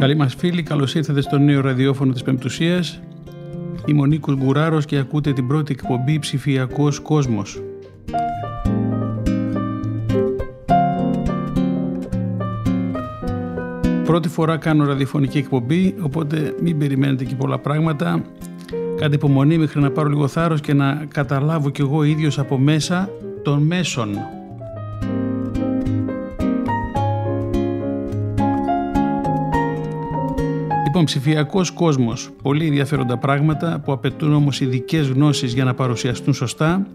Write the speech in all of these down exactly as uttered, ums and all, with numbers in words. Καλή μας φίλοι, καλώς ήρθατε στο νέο ραδιόφωνο της Πεμπτουσίας. Είμαι ο Νίκος Γκουράρος και ακούτε την πρώτη εκπομπή «Ψηφιακός κόσμος». Πρώτη φορά κάνω ραδιοφωνική εκπομπή, οπότε μην περιμένετε και πολλά πράγματα. Κάντε υπομονή μέχρι να πάρω λίγο θάρρος και να καταλάβω κι εγώ ίδιος από μέσα των μέσων. Λοιπόν, ψηφιακός κόσμος. Πολύ ενδιαφέροντα πράγματα που απαιτούν όμως ειδικές γνώσεις για να παρουσιαστούν σωστά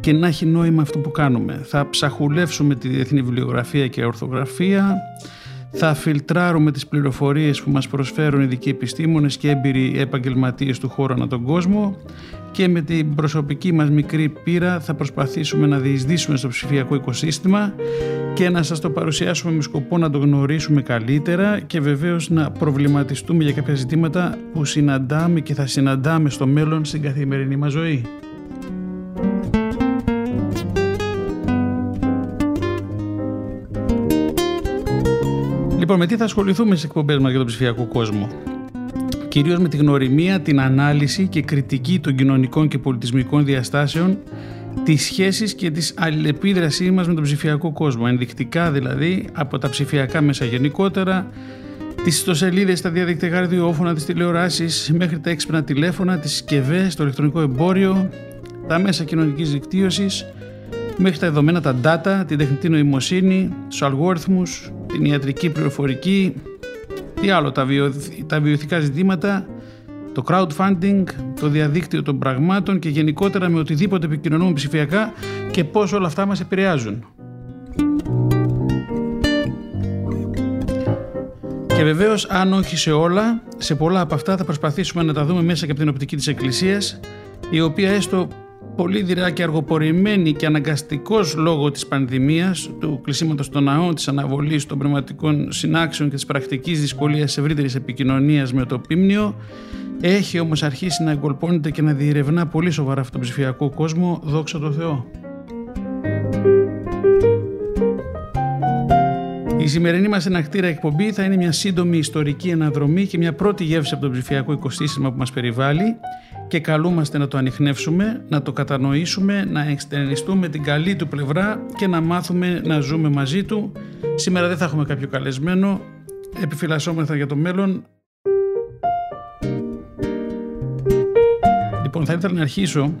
και να έχει νόημα αυτό που κάνουμε. Θα ψαχουλεύσουμε τη διεθνή βιβλιογραφία και ορθογραφία, θα φιλτράρουμε τις πληροφορίες που μας προσφέρουν ειδικοί επιστήμονες και έμπειροι επαγγελματίες του χώρου ανά τον κόσμο και με την προσωπική μας μικρή πείρα θα προσπαθήσουμε να διεισδύσουμε στο ψηφιακό οικοσύστημα και να σας το παρουσιάσουμε με σκοπό να το γνωρίσουμε καλύτερα και βεβαίως να προβληματιστούμε για κάποια ζητήματα που συναντάμε και θα συναντάμε στο μέλλον στην καθημερινή μας ζωή. Λοιπόν, με τι θα ασχοληθούμε στις εκπομπές μας για τον ψηφιακό κόσμο? Κυρίως με τη γνωριμία, την ανάλυση και κριτική των κοινωνικών και πολιτισμικών διαστάσεων, τις σχέσεις και τις αλληλεπίδρασή μας με τον ψηφιακό κόσμο. Ενδεικτικά δηλαδή από τα ψηφιακά μέσα γενικότερα, τις ιστοσελίδες, τα διαδικτυακά ραδιόφωνα, τις τηλεοράσεις, μέχρι τα έξυπνα τηλέφωνα, τις συσκευές, το ηλεκτρονικό εμπόριο, τα μέσα κοινωνικής δικτύωσης, μέχρι τα δεδομένα, τα data, την τεχνητή νοημοσύνη, τους αλγόριθμους, την ιατρική πληροφορική, τι άλλο, τα, βιο, τα βιοειθικά ζητήματα, το crowdfunding, το διαδίκτυο των πραγμάτων και γενικότερα με οτιδήποτε επικοινωνούμε ψηφιακά και πώς όλα αυτά μας επηρεάζουν. Και βεβαίως, αν όχι σε όλα, σε πολλά από αυτά θα προσπαθήσουμε να τα δούμε μέσα και από την οπτική της Εκκλησίας, η οποία έστω πολύ δειλά και αργοπορημένη και αναγκαστικός λόγω της πανδημίας, του κλεισίματος των ναών, της αναβολής των πνευματικών συνάξεων και της πρακτικής δυσκολίας ευρύτερης επικοινωνίας με το πίμνιο, έχει όμως αρχίσει να εγκολπώνεται και να διερευνά πολύ σοβαρά αυτόν τον ψηφιακό κόσμο, δόξα τω Θεώ. Η σημερινή μας ενακτήρα εκπομπή θα είναι μια σύντομη ιστορική αναδρομή και μια πρώτη γεύση από το ψηφιακό οικοσύστημα που μας περιβάλλει και καλούμαστε να το ανιχνεύσουμε, να το κατανοήσουμε, να εξτενιστούμε την καλή του πλευρά και να μάθουμε να ζούμε μαζί του. Σήμερα δεν θα έχουμε κάποιο καλεσμένο, επιφυλασσόμεθα για το μέλλον. Λοιπόν, θα ήθελα να αρχίσω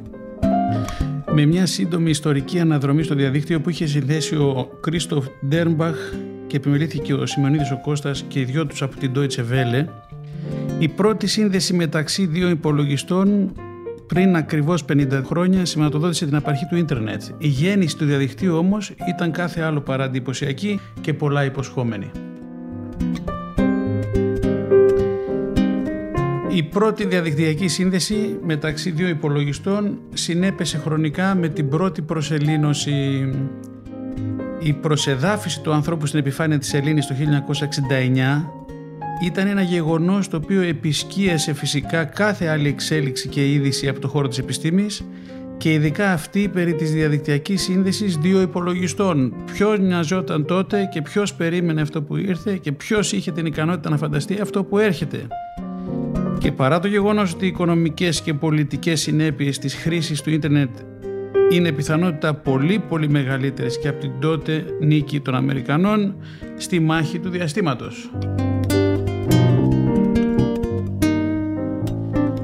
με μια σύντομη ιστορική αναδρομή στο διαδίκτυο που είχε συνδέσει ο Christoph Dermbacher και επιμελήθηκε ο Σιμωνίδης ο Κώστας και οι δυο τους από την Deutsche Welle. Η πρώτη σύνδεση μεταξύ δύο υπολογιστών πριν ακριβώς πενήντα χρόνια σηματοδότησε την απαρχή του ίντερνετ. Η γέννηση του διαδικτύου όμως ήταν κάθε άλλο παρά εντυπωσιακή και πολλά υποσχόμενη. Η πρώτη διαδικτυακή σύνδεση μεταξύ δύο υπολογιστών συνέπεσε χρονικά με την πρώτη προσελήνωση. Η προσεδάφιση του ανθρώπου στην επιφάνεια της σελήνης το χίλια εννιακόσια εξήντα εννιά ήταν ένα γεγονός το οποίο επισκίασε φυσικά κάθε άλλη εξέλιξη και είδηση από το χώρο της επιστήμης και ειδικά αυτή περί της διαδικτυακής σύνδεσης δύο υπολογιστών. Ποιος νοιαζόταν τότε και ποιος περίμενε αυτό που ήρθε και ποιος είχε την ικανότητα να φανταστεί αυτό που έρχεται. Και παρά το γεγονός ότι οι οικονομικές και πολιτικές συνέπειες της χρήσης του ίντερνετ είναι πιθανότητα πολύ πολύ μεγαλύτερες και από την τότε νίκη των Αμερικανών στη μάχη του διαστήματος.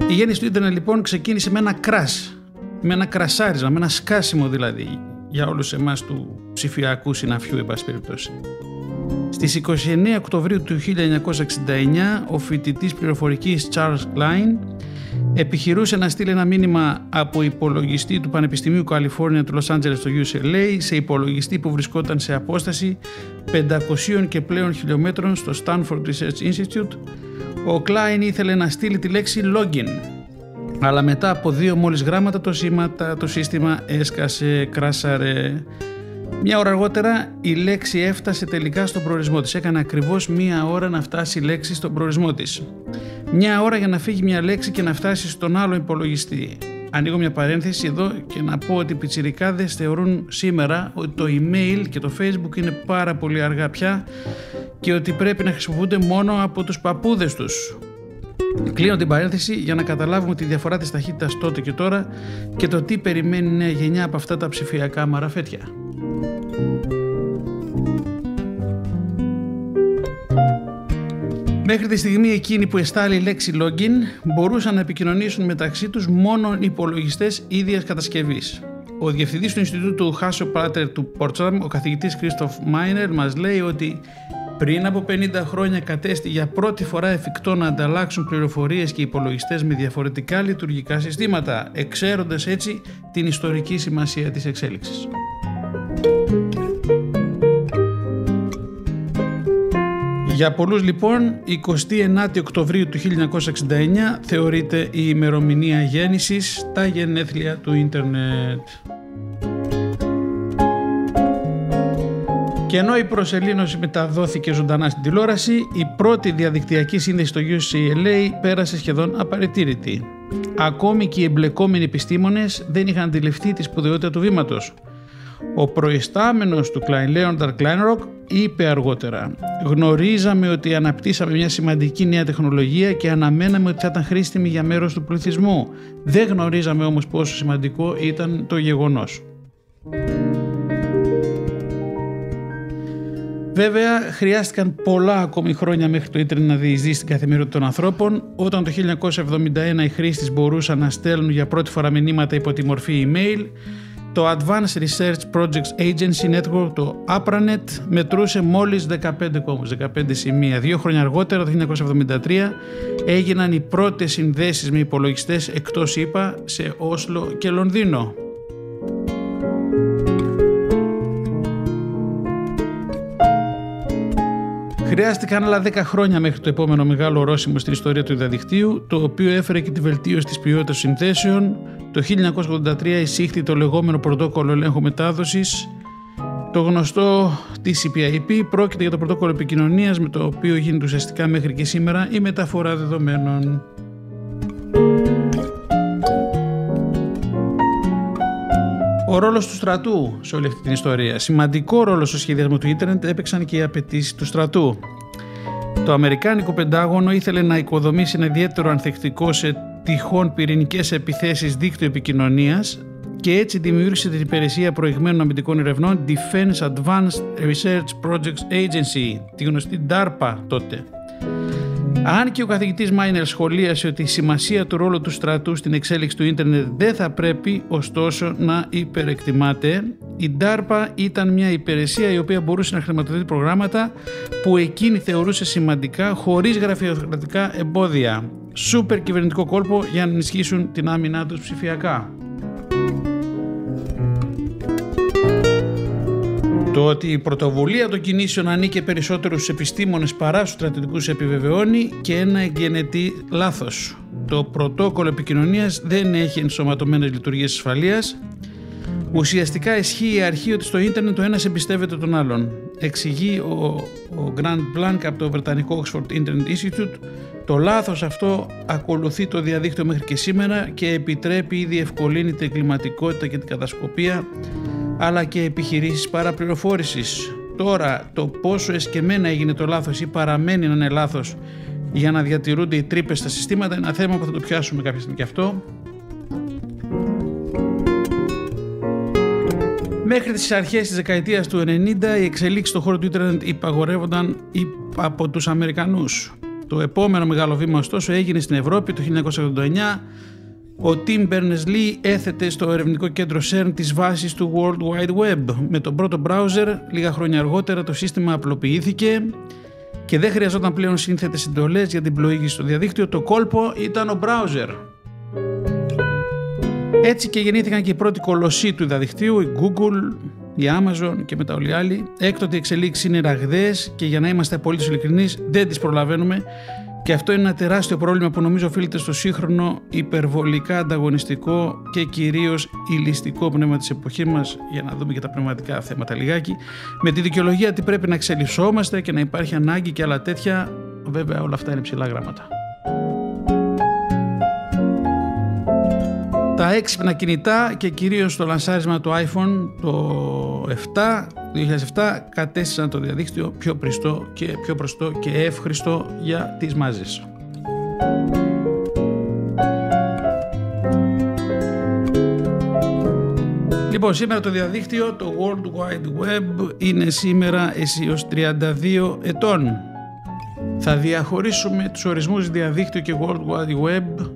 Η γέννηση του ίντερνετ λοιπόν ξεκίνησε με ένα κράσ, με ένα κρασάρισμα, με ένα σκάσιμο δηλαδή για όλους εμάς του ψηφιακού συναφιού εν πάση περιπτώσει. Στις είκοσι εννέα Οκτωβρίου του χίλια εννιακόσια εξήντα εννιά ο φοιτητής πληροφορικής Charley Kline επιχειρούσε να στείλει ένα μήνυμα από υπολογιστή του Πανεπιστημίου Καλιφόρνια του Λος Άντζελες στο γιου σι ελ έι σε υπολογιστή που βρισκόταν σε απόσταση πεντακοσίων και πλέον χιλιόμετρων στο Stanford Research Institute. Ο Klein ήθελε να στείλει τη λέξη login, αλλά μετά από δύο μόλις γράμματα το, σήματα, το σύστημα έσκασε, κράσαρε. Μια ώρα αργότερα η λέξη έφτασε τελικά στον προορισμό της. Έκανε ακριβώς μία ώρα να φτάσει η λέξη στον προορισμό της. Μια ώρα για να φύγει μια λέξη και να φτάσει στον άλλο υπολογιστή. Ανοίγω μια παρένθεση εδώ και να πω ότι οι πιτσιρικάδες θεωρούν σήμερα ότι το email και το Facebook είναι πάρα πολύ αργά πια και ότι πρέπει να χρησιμοποιούνται μόνο από τους παππούδες τους. Κλείνω την παρένθεση για να καταλάβουμε τη διαφορά της ταχύτητας τότε και τώρα και το τι περιμένει η νέα γενιά από αυτά τα ψηφιακά μαραφέτια. Μέχρι τη στιγμή εκείνοι που εστάλει η λέξη login μπορούσαν να επικοινωνήσουν μεταξύ τους μόνο υπολογιστές ίδιας κατασκευής. Ο διευθυντής του Ινστιτούτου Χάσο Πράτερ του Πόρτσαμ, ο καθηγητής Κρίστοφ Μάινελ, μας λέει ότι πριν από πενήντα χρόνια κατέστη για πρώτη φορά εφικτό να ανταλλάξουν πληροφορίες και υπολογιστές με διαφορετικά λειτουργικά συστήματα, εξέροντας έτσι την ιστορική σημασία της εξέλιξης. Για πολλούς λοιπόν, εικοστή ενάτη Οκτωβρίου του χίλια εννιακόσια εξήντα εννέα θεωρείται η ημερομηνία γέννησης, τα γενέθλια του ίντερνετ. Και ενώ η προσελήνωση μεταδόθηκε ζωντανά στην τηλεόραση, η πρώτη διαδικτυακή σύνδεση στο γιου σι ελ έι πέρασε σχεδόν απαρατήρητη. Ακόμη και οι εμπλεκόμενοι επιστήμονες δεν είχαν αντιληφθεί τη σπουδαιότητα του βήματος. Ο προϊστάμενος του Klein, Λέονταρ Κλάινροκ, είπε αργότερα «Γνωρίζαμε ότι αναπτύσσαμε μια σημαντική νέα τεχνολογία και αναμέναμε ότι θα ήταν χρήσιμη για μέρος του πληθυσμού. Δεν γνωρίζαμε όμως πόσο σημαντικό ήταν το γεγονός». Βέβαια, χρειάστηκαν πολλά ακόμη χρόνια μέχρι το ίντερνετ να διεισδύσει στην καθημερινότητα των ανθρώπων. Όταν το χίλια εννιακόσια εβδομήντα ένα οι χρήστες μπορούσαν να στέλνουν για πρώτη φορά μηνύματα υπό τη μορφή email, το Advanced Research Projects Agency Network, το ARPANET, μετρούσε μόλις δεκαπέντε κόμμα δεκαπέντε σημεία. Δύο χρόνια αργότερα, το χίλια εννιακόσια εβδομήντα τρία, έγιναν οι πρώτες συνδέσεις με υπολογιστές εκτός ΗΠΑ σε Όσλο και Λονδίνο. Χρειάστηκαν άλλα δέκα χρόνια μέχρι το επόμενο μεγάλο ορόσημο στην ιστορία του διαδικτύου, το οποίο έφερε και τη βελτίωση της ποιότητας συνθέσεων. Το χίλια εννιακόσια ογδόντα τρία εισήχθη το λεγόμενο πρωτόκολλο ελέγχου μετάδοσης. Το γνωστό τι σι πι άι πι πρόκειται για το πρωτόκολλο επικοινωνίας με το οποίο γίνεται ουσιαστικά μέχρι και σήμερα η μεταφορά δεδομένων. Ο ρόλος του στρατού σε όλη αυτή την ιστορία. Σημαντικό ρόλο στο σχεδιασμό του ίντερνετ έπαιξαν και οι απαιτήσεις του στρατού. Το Αμερικάνικο Πεντάγωνο ήθελε να οικοδομήσει ένα ιδιαίτερο ανθεκτικό σε τυχόν πυρηνικές επιθέσεις δίκτυο επικοινωνίας και έτσι δημιούργησε την υπηρεσία προηγμένων αμυντικών ερευνών Defense Advanced Research Projects Agency, τη γνωστή DARPA τότε. Αν και ο καθηγητής Μάινερ σχολίασε ότι η σημασία του ρόλου του στρατού στην εξέλιξη του ίντερνετ δεν θα πρέπει ωστόσο να υπερεκτιμάται, η DARPA ήταν μια υπηρεσία η οποία μπορούσε να χρηματοδοτεί προγράμματα που εκείνη θεωρούσε σημαντικά χωρίς γραφειοκρατικά εμπόδια. Σούπερ κυβερνητικό κόλπο για να ενισχύσουν την άμυνά τους ψηφιακά. Το ότι η πρωτοβουλία των κινήσεων ανήκε περισσότερο στους επιστήμονες παρά στους στρατιωτικούς επιβεβαιώνει και ένα εγγενετή λάθος. Το πρωτόκολλο επικοινωνίας δεν έχει ενσωματωμένες λειτουργίες ασφαλείας. Ουσιαστικά ισχύει η αρχή ότι στο ίντερνετ ο ένας εμπιστεύεται τον άλλον. Εξηγεί ο, ο Grant Plank από το βρετανικό Oxford Internet Institute, το λάθος αυτό ακολουθεί το διαδίκτυο μέχρι και σήμερα και επιτρέπει ή διευκολύνει την εγκληματικότητα και την κατασκοπία, αλλά και επιχειρήσεις παραπληροφόρησης. Τώρα, το πόσο εσκεμμένα έγινε το λάθος ή παραμένει να είναι λάθος για να διατηρούνται οι τρύπες στα συστήματα είναι ένα θέμα που θα το πιάσουμε κάποια στιγμή και αυτό. Μέχρι τις αρχές της δεκαετίας του ενενήντα, οι εξελίξεις στον χώρο του ίντερνετ υπαγορεύονταν από τους Αμερικανούς. Το επόμενο μεγάλο βήμα ωστόσο έγινε στην Ευρώπη το χίλια εννιακόσια ογδόντα εννέα. Ο Tim Berners-Lee έθετε στο ερευνητικό κέντρο σέρν τις βάσεις του World Wide Web. Με τον πρώτο browser, λίγα χρόνια αργότερα, το σύστημα απλοποιήθηκε και δεν χρειαζόταν πλέον σύνθετες συντολές για την πλοήγηση στο διαδίκτυο. Το κόλπο ήταν ο browser. Έτσι και γεννήθηκαν και οι πρώτοι κολοσσοί του διαδικτύου, η Google, η Amazon και μετά όλοι οι άλλοι. Έκτοτε οι εξελίξεις είναι ραγδαίες και για να είμαστε απολύτως ειλικρινείς δεν τις προλαβαίνουμε. Και αυτό είναι ένα τεράστιο πρόβλημα που νομίζω οφείλεται στο σύγχρονο, υπερβολικά ανταγωνιστικό και κυρίως ηλιστικό πνεύμα της εποχής μας, για να δούμε και τα πνευματικά θέματα λιγάκι, με τη δικαιολογία ότι πρέπει να εξελισσόμαστε και να υπάρχει ανάγκη και άλλα τέτοια. Βέβαια όλα αυτά είναι ψηλά γράμματα. Τα έξυπνα κινητά και κυρίως το λανσάρισμα του iPhone το επτά, δύο χιλιάδες επτά κατέστησαν το διαδίκτυο πιο πριστό και πιο προστό και εύχριστο για τις μάζες. Λοιπόν, σήμερα το διαδίκτυο, το World Wide Web, είναι σήμερα έως τριάντα δύο ετών. Θα διαχωρίσουμε τους ορισμούς διαδίκτυο και World Wide Web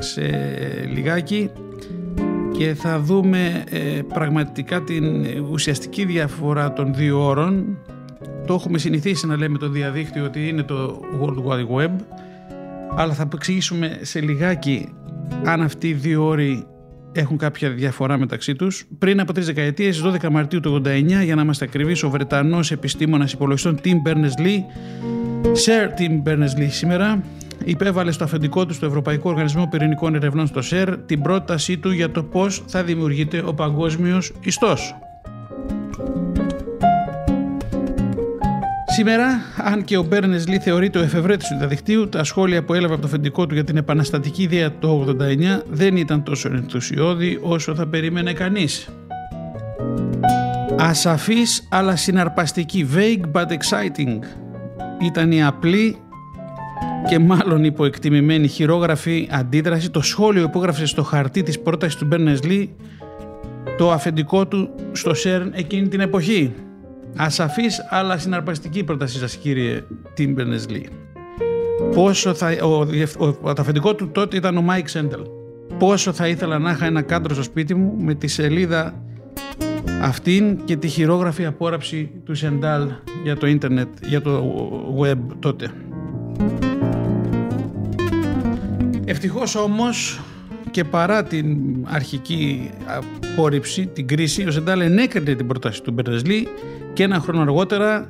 σε λιγάκι και θα δούμε ε, πραγματικά την ουσιαστική διαφορά των δύο όρων. Το έχουμε συνηθίσει να λέμε το διαδίκτυο ότι είναι το World Wide Web, αλλά θα εξηγήσουμε σε λιγάκι αν αυτοί οι δύο όροι έχουν κάποια διαφορά μεταξύ τους. Πριν από τρεις δεκαετίες, δώδεκα Μαρτίου του ογδόντα εννιά, για να είμαστε ακριβείς, ο Βρετανός επιστήμονας υπολογιστών Tim Berners-Lee, Sir Tim Berners-Lee σήμερα, υπέβαλε στο αφεντικό του στο Ευρωπαϊκό Οργανισμό Πυρηνικών Ερευνών, στο ΣΕΡ, την πρότασή του για το πώς θα δημιουργείται ο παγκόσμιος ιστός. Σήμερα, αν και ο Μπέρνες-Λι θεωρείται ο εφευρέτης του διαδικτύου, τα σχόλια που έλαβε από το αφεντικό του για την επαναστατική ιδέα το ογδόντα εννιά δεν ήταν τόσο ενθουσιώδη όσο θα περίμενε κανείς. Ασαφής αλλά συναρπαστική, vague but exciting, ήταν η απλή και μάλλον υποεκτιμημένη χειρόγραφη αντίδραση, το σχόλιο που έγραψε στο χαρτί της πρότασης του Μπέρνες-Λι το αφεντικό του στο ΣΕΡΝ εκείνη την εποχή. Ασαφής αλλά συναρπαστική πρότασή σας, κύριε Τιμ Μπέρνες-Λι. Πόσο θα, ο, ο, το αφεντικό του τότε ήταν ο Mike Sendall. Πόσο θα ήθελα να είχα ένα κάντρο στο σπίτι μου με τη σελίδα αυτήν και τη χειρόγραφη απόραψη του Sendall για το ίντερνετ, για το web τότε. Ευτυχώς όμως και παρά την αρχική απόρριψη, την κρίση, ο Sendall ενέκρινε την πρόταση του Μπέρνες-Λι και ένα χρόνο αργότερα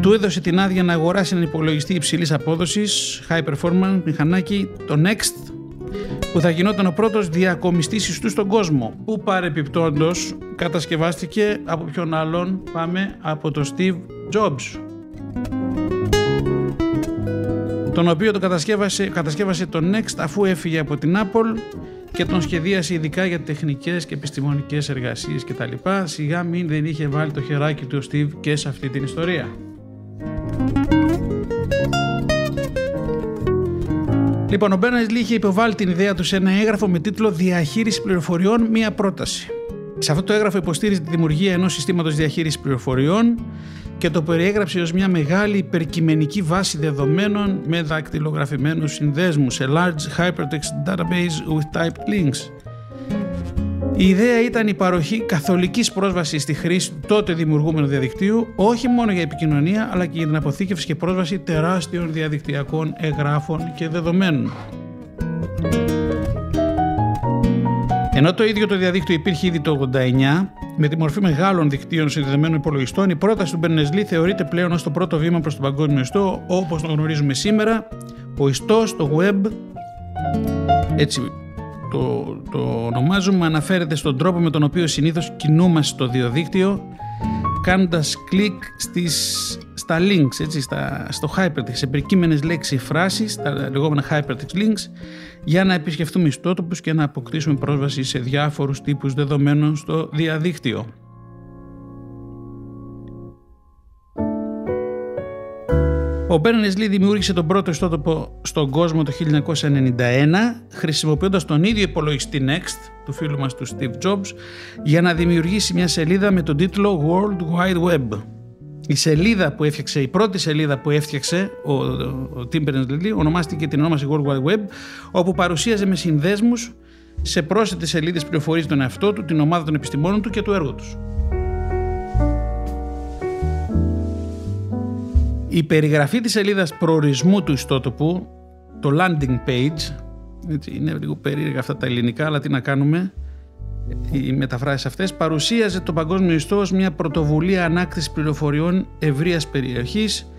του έδωσε την άδεια να αγοράσει έναν υπολογιστή υψηλής απόδοσης, high performance, μηχανάκι, το Next, που θα γινόταν ο πρώτος διακομιστής ιστού στον κόσμο, που παρεπιπτόντος κατασκευάστηκε από ποιον άλλον, πάμε, από τον Steve Jobs, τον οποίο τον κατασκεύασε, κατασκεύασε τον Next αφού έφυγε από την Apple και τον σχεδίασε ειδικά για τεχνικές και επιστημονικές εργασίες κτλ. Σιγά μην δεν είχε βάλει το χεράκι του ο Steve και σε αυτή την ιστορία. Λοιπόν, ο Μπέρνες-Λι είχε υποβάλει την ιδέα του σε ένα έγγραφο με τίτλο «Διαχείριση πληροφοριών, μία πρόταση». Σε αυτό το έγγραφο υποστήριζε τη δημιουργία ενός συστήματος διαχείρισης πληροφοριών και το περιέγραψε ως μια μεγάλη υπερκειμενική βάση δεδομένων με δακτυλογραφημένους συνδέσμους, a large hypertext database with typed links. Η ιδέα ήταν η παροχή καθολικής πρόσβασης στη χρήση του τότε δημιουργούμενου διαδικτύου, όχι μόνο για επικοινωνία, αλλά και για την αποθήκευση και πρόσβαση τεράστιων διαδικτυακών εγγράφων και δεδομένων. Ενώ το ίδιο το διαδίκτυο υπήρχε ήδη το ογδόντα εννιά, με τη μορφή μεγάλων δικτύων συνδεδεμένων υπολογιστών, η πρόταση του Μπέρνες-Λι θεωρείται πλέον ως το πρώτο βήμα προς τον παγκόσμιο ιστό, όπως τον γνωρίζουμε σήμερα, ο ιστός, το web, έτσι το, το ονομάζουμε, αναφέρεται στον τρόπο με τον οποίο συνήθως κινούμαστε στο διαδίκτυο, κάνοντας κλικ στις, στα links, έτσι, στα, στο hypertext, σε περικείμενες λέξεις, φράσεις, τα λεγόμενα hypertext links, για να επισκεφτούμε ιστότοπους και να αποκτήσουμε πρόσβαση σε διάφορους τύπους δεδομένων στο διαδίκτυο. Ο Μπέρνες-Λι δημιούργησε τον πρώτο ιστότοπο στον κόσμο το χίλια εννιακόσια ενενήντα ένα, χρησιμοποιώντας τον ίδιο υπολογιστή Next, του φίλου μας του Steve Jobs, για να δημιουργήσει μια σελίδα με τον τίτλο World Wide Web. Η σελίδα που έφτιαξε, η πρώτη σελίδα που έφτιαξε ο, ο, ο Tim Berners-Lee ονομάστηκε την ονόμαση World Wide Web, όπου παρουσίαζε με συνδέσμους σε πρόσθετες σελίδες πληροφορίες τον εαυτό του, την ομάδα των επιστημόνων του και του έργου τους. Η περιγραφή της σελίδας προορισμού του ιστότοπου, το landing page, Έτσι, είναι λίγο περίεργα αυτά τα ελληνικά, αλλά τι να κάνουμε, οι μεταφράσεις αυτές. Παρουσίαζε το Παγκόσμιο Ιστό ως μια πρωτοβουλία ανάκτησης πληροφοριών ευρείας περιοχής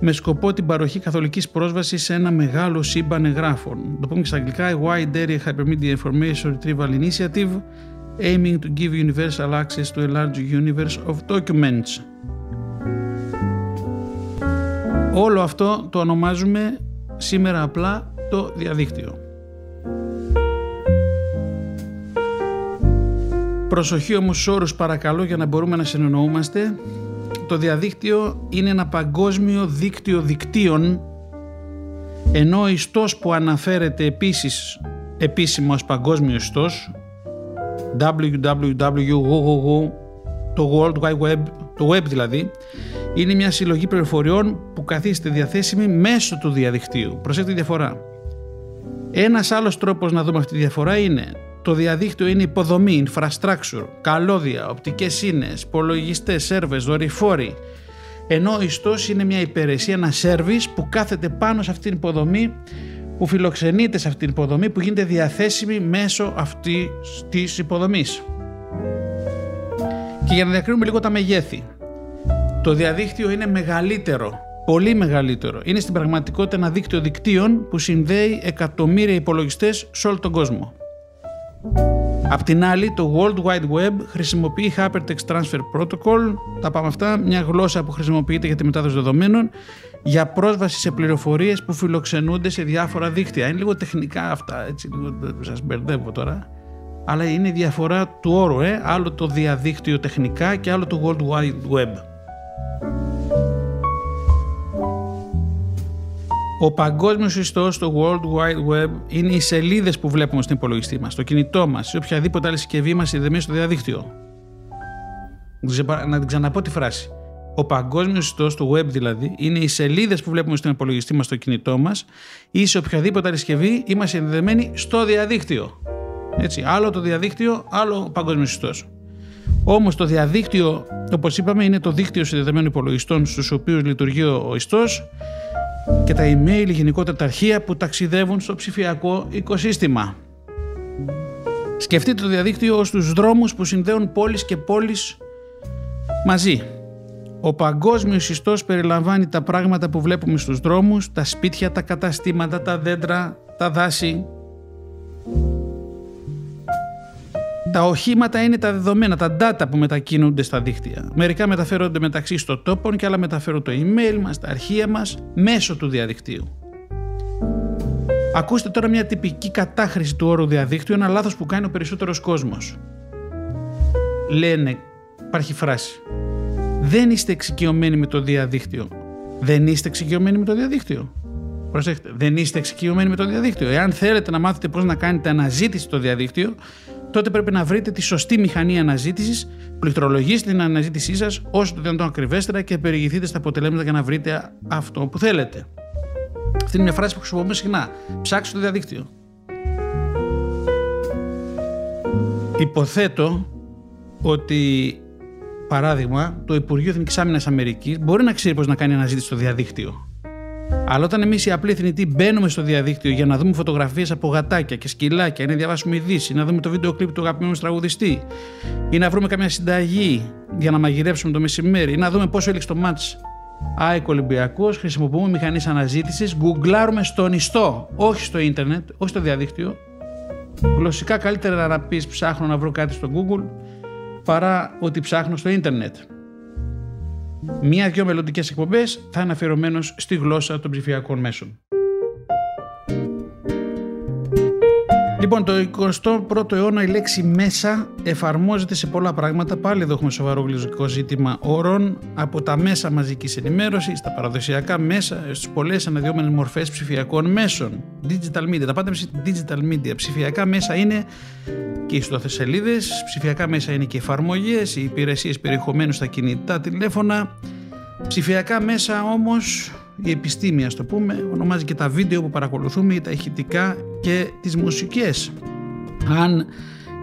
με σκοπό την παροχή καθολικής πρόσβασης σε ένα μεγάλο σύμπαν εγγράφων. Το πούμε και στα αγγλικά, Wide Area Hypermedia Information Retrieval Initiative aiming to give universal access to a large universe of documents. Όλο αυτό το ονομάζουμε σήμερα απλά το διαδίκτυο. Προσοχή όμως στους όρους, παρακαλώ, για να μπορούμε να συνεννοούμαστε. Το διαδίκτυο είναι ένα παγκόσμιο δίκτυο δικτύων, ενώ ο ιστός που αναφέρεται επίσης επίσημα ως παγκόσμιο ιστός, ντάμπλιου ντάμπλιου ντάμπλιου τελεία γουγουγουγου, το World Wide Web, το web δηλαδή, είναι μια συλλογή πληροφοριών που καθίσταται διαθέσιμη μέσω του διαδικτύου. Προσέξτε τη διαφορά. Ένας άλλος τρόπος να δούμε αυτή τη διαφορά είναι: το διαδίκτυο είναι υποδομή, infrastructure, καλώδια, οπτικές σύνες, υπολογιστές, σερβες, δορυφόροι. Ενώ ο ιστός είναι μια υπηρεσία, ένα service που κάθεται πάνω σε αυτή την υποδομή, που φιλοξενείται σε αυτή την υποδομή, που γίνεται διαθέσιμη μέσω αυτή της υποδομής. Και για να διακρίνουμε λίγο τα μεγέθη. Το διαδίκτυο είναι μεγαλύτερο, πολύ μεγαλύτερο. Είναι στην πραγματικότητα ένα δίκτυο δικτύων που συνδέει εκατομμύρια υπολογιστές σε όλο τον κόσμο. Απ' την άλλη, το World Wide Web χρησιμοποιεί Hypertext Transfer Protocol, τα πάμε αυτά, μια γλώσσα που χρησιμοποιείται για τη μετάδοση δεδομένων, για πρόσβαση σε πληροφορίες που φιλοξενούνται σε διάφορα δίκτυα. Είναι λίγο τεχνικά αυτά, έτσι, λίγο σας μπερδεύω τώρα, αλλά είναι η διαφορά του όρου, ε? άλλο το διαδίκτυο τεχνικά και άλλο το World Wide Web. Ο παγκόσμιος ιστός στο World Wide Web είναι οι σελίδες που βλέπουμε στον υπολογιστή μας, στο κινητό μας, σε οποιαδήποτε άλλη συσκευή μας συνδεμένη στο διαδίκτυο. Να την ξαναπώ τη φράση. Ο παγκόσμιος ιστός στο web δηλαδή είναι οι σελίδες που βλέπουμε στον υπολογιστή μας, στο κινητό μας ή σε οποιαδήποτε άλλη συσκευή είμαστε συνδεμένοι στο διαδίκτυο. Έτσι, άλλο το διαδίκτυο, άλλο ο παγκόσμιος ιστός. Όμως το διαδίκτυο, όπως είπαμε, είναι το δίκτυο συνδεδεμένων υπολογιστών στους οποίους λειτουργεί ο ιστός, και τα email, γενικότερα τα αρχεία που ταξιδεύουν στο ψηφιακό οικοσύστημα. Σκεφτείτε το διαδίκτυο ως τους δρόμους που συνδέουν πόλεις και πόλεις μαζί. Ο παγκόσμιος ιστός περιλαμβάνει τα πράγματα που βλέπουμε στους δρόμους, τα σπίτια, τα καταστήματα, τα δέντρα, τα δάση. Τα οχήματα είναι τα δεδομένα, τα data που μετακινούνται στα δίκτυα. Μερικά μεταφέρονται μεταξύ των τόπων και άλλα μεταφέρουν το email μας, τα αρχεία μας, μέσω του διαδικτύου. Ακούστε τώρα μια τυπική κατάχρηση του όρου διαδίκτυο, ένα λάθος που κάνει ο περισσότερος κόσμος. Λένε, υπάρχει φράση, δεν είστε εξοικειωμένοι με το διαδίκτυο. Δεν είστε εξοικειωμένοι με το διαδίκτυο. Προσέχτε, δεν είστε εξοικειωμένοι με το διαδίκτυο. Εάν θέλετε να μάθετε πώς να κάνετε αναζήτηση στο διαδίκτυο, τότε πρέπει να βρείτε τη σωστή μηχανή αναζήτησης, πληκτρολογήστε την αναζήτησή σας όσο το δυνατόν ακριβέστερα και περιηγηθείτε στα αποτελέσματα για να βρείτε αυτό που θέλετε. Αυτή είναι μια φράση που χρησιμοποιούμε συχνά. Ψάξτε το διαδίκτυο. Υποθέτω ότι, παράδειγμα, το Υπουργείο Εθνικής Άμυνας Αμερικής μπορεί να ξέρει πώς να κάνει αναζήτηση στο διαδίκτυο. Αλλά όταν εμείς οι απλοί εθνητοί μπαίνουμε στο διαδίκτυο για να δούμε φωτογραφίες από γατάκια και σκυλάκια, ή να διαβάσουμε ειδήσεις, ή να δούμε το βίντεο κλιπ του αγαπημένου μας τραγουδιστή, ή να βρούμε καμιά συνταγή για να μαγειρέψουμε το μεσημέρι, ή να δούμε πόσο έλειξε το μάτς ΑΕΚ Ολυμπιακός, χρησιμοποιούμε μηχανές αναζήτησης, γκουγκλάρουμε στον ιστό, όχι στο ίντερνετ, όχι στο διαδίκτυο. Γλωσσικά καλύτερα να πεις ψάχνω να βρω κάτι στο Google παρά ότι ψάχνω στο ίντερνετ. Μία-δυο μελλοντικές εκπομπές θα είναι αφιερωμένος στη γλώσσα των ψηφιακών μέσων. Λοιπόν, το εικοστό πρώτο αιώνα η λέξη μέσα εφαρμόζεται σε πολλά πράγματα. Πάλι εδώ έχουμε σοβαρό γλωσσικό ζήτημα όρων, από τα μέσα μαζικής ενημέρωσης, στα παραδοσιακά μέσα, στις πολλές αναδυόμενες μορφές ψηφιακών μέσων. Digital media, τα πάντα digital media. Ψηφιακά μέσα είναι και οι ιστοσελίδες, ψηφιακά μέσα είναι και οι εφαρμογές, οι υπηρεσίες περιεχομένου στα κινητά τηλέφωνα. Ψηφιακά μέσα όμως, η επιστήμη, ας το πούμε, ονομάζει και τα βίντεο που παρακολουθούμε, ή τα ηχητικά και τις μουσικές. Αν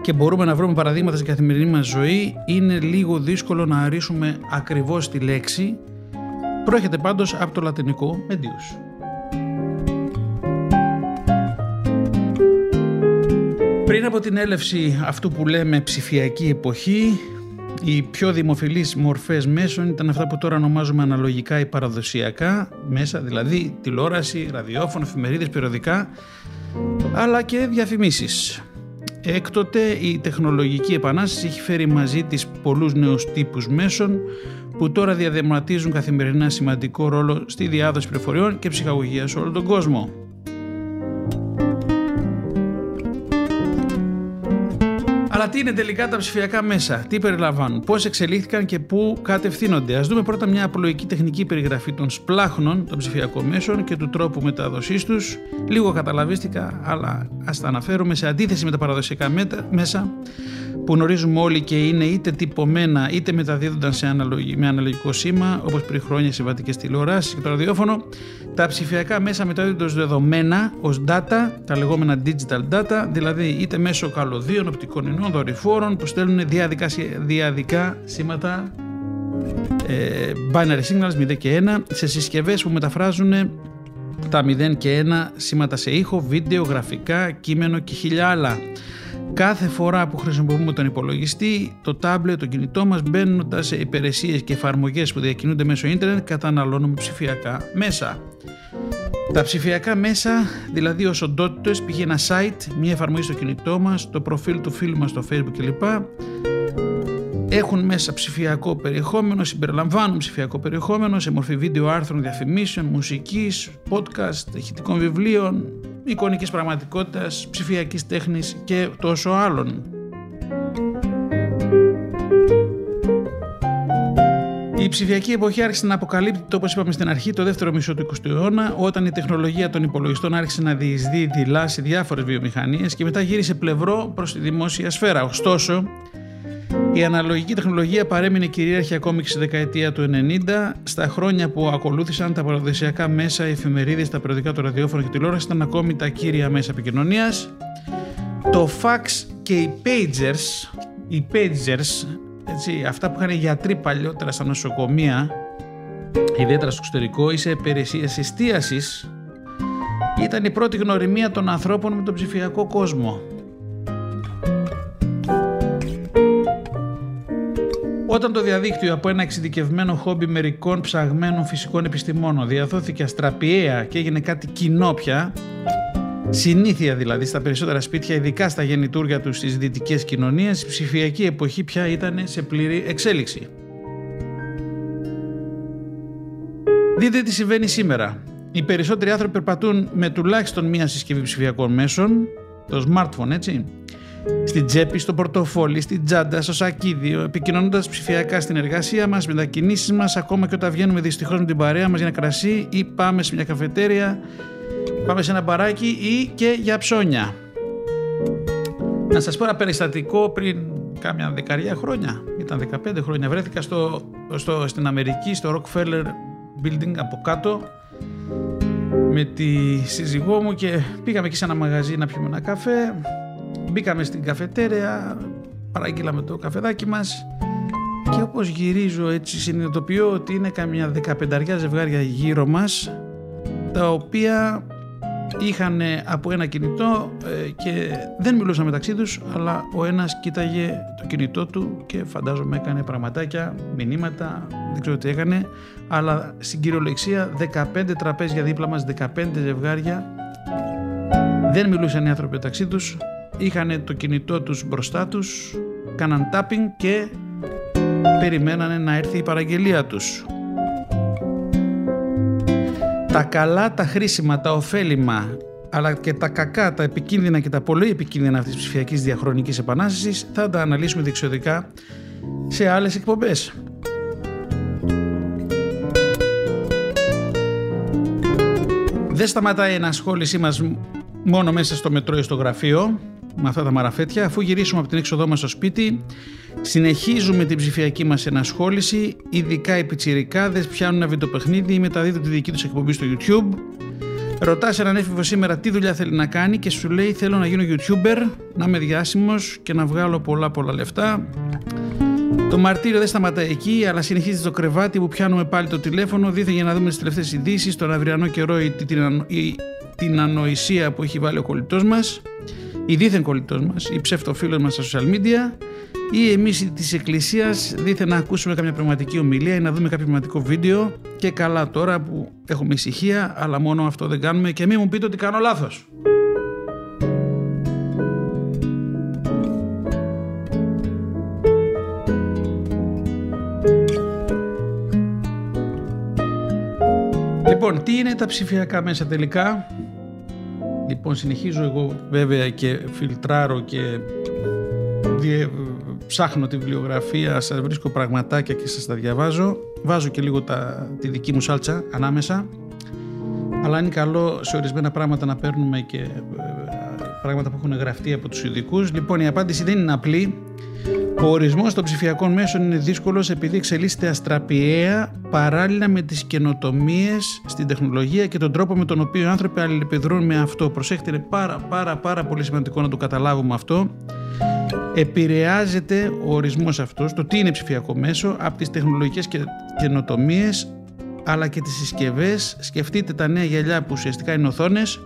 και μπορούμε να βρούμε παραδείγματα στην καθημερινή μας ζωή, είναι λίγο δύσκολο να αρίσουμε ακριβώς τη λέξη. Προέρχεται πάντως από το λατινικό medius. από την έλευση αυτού που λέμε ψηφιακή εποχή, οι πιο δημοφιλείς μορφές μέσων ήταν αυτά που τώρα ονομάζουμε αναλογικά ή παραδοσιακά μέσα, δηλαδή τηλεόραση, ραδιόφωνο, εφημερίδες, περιοδικά, αλλά και διαφημίσεις. Έκτοτε η τεχνολογική επανάσταση έχει φέρει μαζί της πολλούς νέους τύπους μέσων που τώρα διαδραματίζουν καθημερινά σημαντικό ρόλο στη διάδοση πληροφοριών και ψυχαγωγία σε όλο τον κόσμο. Αλλά τι είναι τελικά τα ψηφιακά μέσα, τι περιλαμβάνουν, πώς εξελίχθηκαν και πού κατευθύνονται. Ας δούμε πρώτα μια απλοϊκή τεχνική περιγραφή των σπλάχνων των ψηφιακών μέσων και του τρόπου μετάδοσής τους. Λίγο καταλαβίστηκα, αλλά ας τα αναφέρουμε σε αντίθεση με τα παραδοσιακά μέσα που γνωρίζουμε όλοι και είναι είτε τυπωμένα είτε μεταδίδονταν σε αναλογι... με αναλογικό σήμα, όπως πριν χρόνια σε βατικές τηλεοράσεις και το ραδιόφωνο. Τα ψηφιακά μέσα μεταδίδονται ως δεδομένα, ως data, τα λεγόμενα digital data, δηλαδή είτε μέσω καλωδίων, οπτικών ινών, δορυφόρων που στέλνουν διαδικα... διαδικά σήματα ε, binary signals μηδέν και ένα σε συσκευές που μεταφράζουν τα μηδέν και ένα σήματα σε ήχο, βίντεο, γραφικά, κείμενο και χίλια άλλα. Κάθε φορά που χρησιμοποιούμε τον υπολογιστή, το τάμπλετ, το κινητό μας, μπαίνοντας σε υπηρεσίες και εφαρμογές που διακινούνται μέσω ίντερνετ, καταναλώνουμε ψηφιακά μέσα. Τα ψηφιακά μέσα, δηλαδή ως οντότητες, π.χ. ένα site, μια εφαρμογή στο κινητό μας, το προφίλ του φίλου μας στο Facebook κλπ. Έχουν μέσα ψηφιακό περιεχόμενο, συμπεριλαμβάνουν ψηφιακό περιεχόμενο σε μορφή βίντεο, άρθρων, διαφημίσεων, μουσικής, podcast, ηχητικών βιβλίων, εικονικής πραγματικότητας, ψηφιακής τέχνης και τόσο άλλων. Η ψηφιακή εποχή άρχισε να αποκαλύπτεται, όπως είπαμε στην αρχή, το δεύτερο μισό του εικοστού αιώνα, όταν η τεχνολογία των υπολογιστών άρχισε να διεισδύει δειλά σε διάφορες βιομηχανίες και μετά γύρισε πλευρό προς τη δημόσια σφαίρα. Ωστόσο, η αναλογική τεχνολογία παρέμεινε κυρίαρχη ακόμη και στη δεκαετία του ενενήντα. Στα χρόνια που ακολούθησαν, τα παραδοσιακά μέσα, οι εφημερίδες, τα περιοδικά, το ραδιόφωνο και τηλεόραση ήταν ακόμη τα κύρια μέσα επικοινωνίας. Το fax και οι pagers, οι pagers έτσι, αυτά που είχαν οι γιατροί παλιότερα στα νοσοκομεία, ιδιαίτερα στο εξωτερικό ή σε υπηρεσίες εστίασης, ήταν η πρώτη γνωριμία των ανθρώπων με τον ψηφιακό κόσμο. Όταν το διαδίκτυο από ένα εξειδικευμένο χόμπι μερικών ψαγμένων φυσικών επιστημόνων διαδόθηκε αστραπιαία και έγινε κάτι κοινό πια, συνήθεια δηλαδή στα περισσότερα σπίτια, ειδικά στα γεννητούρια του στις δυτικές κοινωνίες, η ψηφιακή εποχή πια ήταν σε πλήρη εξέλιξη. Δείτε τι συμβαίνει σήμερα. Οι περισσότεροι άνθρωποι περπατούν με τουλάχιστον μία συσκευή ψηφιακών μέσων, το smartphone έτσι, στην τσέπη, στο πορτοφόλι, στην τσάντα, στο σακίδιο, επικοινωνώντας ψηφιακά στην εργασία μας, με τα κινήσεις μας, ακόμα και όταν βγαίνουμε δυστυχώς με την παρέα μας για ένα κρασί ή πάμε σε μια καφετέρια, πάμε σε ένα μπαράκι ή και για ψώνια. Να σας πω ένα περιστατικό πριν κάμια δεκαριά χρόνια, ήταν δεκαπέντε χρόνια, βρέθηκα στο, στο, στην Αμερική, στο Rockefeller Building από κάτω, με τη σύζυγό μου και πήγαμε εκεί σε ένα μαγαζί να πιούμε ένα καφέ. Μπήκαμε στην καφετέρια, παραγγείλαμε το καφεδάκι μας και όπως γυρίζω έτσι συνειδητοποιώ ότι είναι καμιά δεκαπενταριά ζευγάρια γύρω μας, τα οποία είχαν από ένα κινητό και δεν μιλούσαν μεταξύ τους, αλλά ο ένας κοίταγε το κινητό του και φαντάζομαι έκανε πραγματάκια, μηνύματα, δεν ξέρω τι έκανε, αλλά στην κυριολεξία δεκαπέντε τραπέζια δίπλα μας, δεκαπέντε ζευγάρια, δεν μιλούσαν οι άνθρωποι μεταξύ τους, είχανε το κινητό τους μπροστά τους, κάναν tapping και περιμένανε να έρθει η παραγγελία τους. Τα καλά, τα χρήσιμα, τα ωφέλιμα, αλλά και τα κακά, τα επικίνδυνα και τα πολύ επικίνδυνα αυτής της ψηφιακής διαχρονικής επανάστασης θα τα αναλύσουμε διεξοδικά σε άλλες εκπομπές. Δεν σταματάει η ενασχόλησή μας μόνο μέσα στο μετρό ή στο γραφείο, με αυτά τα μαραφέτια, αφού γυρίσουμε από την έξοδό μας στο σπίτι, συνεχίζουμε την ψηφιακή μας ενασχόληση, ειδικά οι πιτσιρικάδες πιάνουν ένα βιντεοπαιχνίδι ή μεταδίδουν τη δική τους εκπομπή στο YouTube. Ρωτάς έναν έφηβο σήμερα τι δουλειά θέλει να κάνει και σου λέει θέλω να γίνω YouTuber, να είμαι διάσημος και να βγάλω πολλά πολλά λεφτά. Το μαρτύριο δεν σταματάει εκεί, αλλά συνεχίζεται στο κρεβάτι που πιάνουμε πάλι το τηλέφωνο, δίθεν για να δούμε τις τελευταίες ειδήσεις, τον αυριανό καιρό ή την ανοησία που έχει βάλει ο κολλητός μας. οι δίθεν κολλητός μας, οι ψευτοφίλοι μας στα social media ή εμείς της Εκκλησίας δίθεν να ακούσουμε κάποια πνευματική ομιλία ή να δούμε κάποιο πνευματικό βίντεο. Και καλά τώρα που έχουμε ησυχία, αλλά μόνο αυτό δεν κάνουμε και μην μου πείτε ότι κάνω λάθος. Λοιπόν, τι είναι τα ψηφιακά μέσα τελικά? Λοιπόν, συνεχίζω εγώ βέβαια και φιλτράρω και διε... ψάχνω τη βιβλιογραφία, σας βρίσκω πραγματάκια και σας τα διαβάζω. Βάζω και λίγο τα... τη δική μου σάλτσα ανάμεσα. Αλλά είναι καλό σε ορισμένα πράγματα να παίρνουμε και πράγματα που έχουν γραφτεί από τους ειδικούς. Λοιπόν, η απάντηση δεν είναι απλή. Ο ορισμός των ψηφιακών μέσων είναι δύσκολος επειδή εξελίσσεται αστραπιαία παράλληλα με τις καινοτομίες στην τεχνολογία και τον τρόπο με τον οποίο οι άνθρωποι αλληλεπιδρούν με αυτό. Προσέχτε, είναι πάρα πάρα πάρα πολύ σημαντικό να το καταλάβουμε αυτό. Επηρεάζεται ο ορισμός αυτός, το τι είναι ψηφιακό μέσο, από τις τεχνολογικές καινοτομίες αλλά και τις συσκευές. Σκεφτείτε τα νέα γυαλιά που ουσιαστικά είναι οθόνες,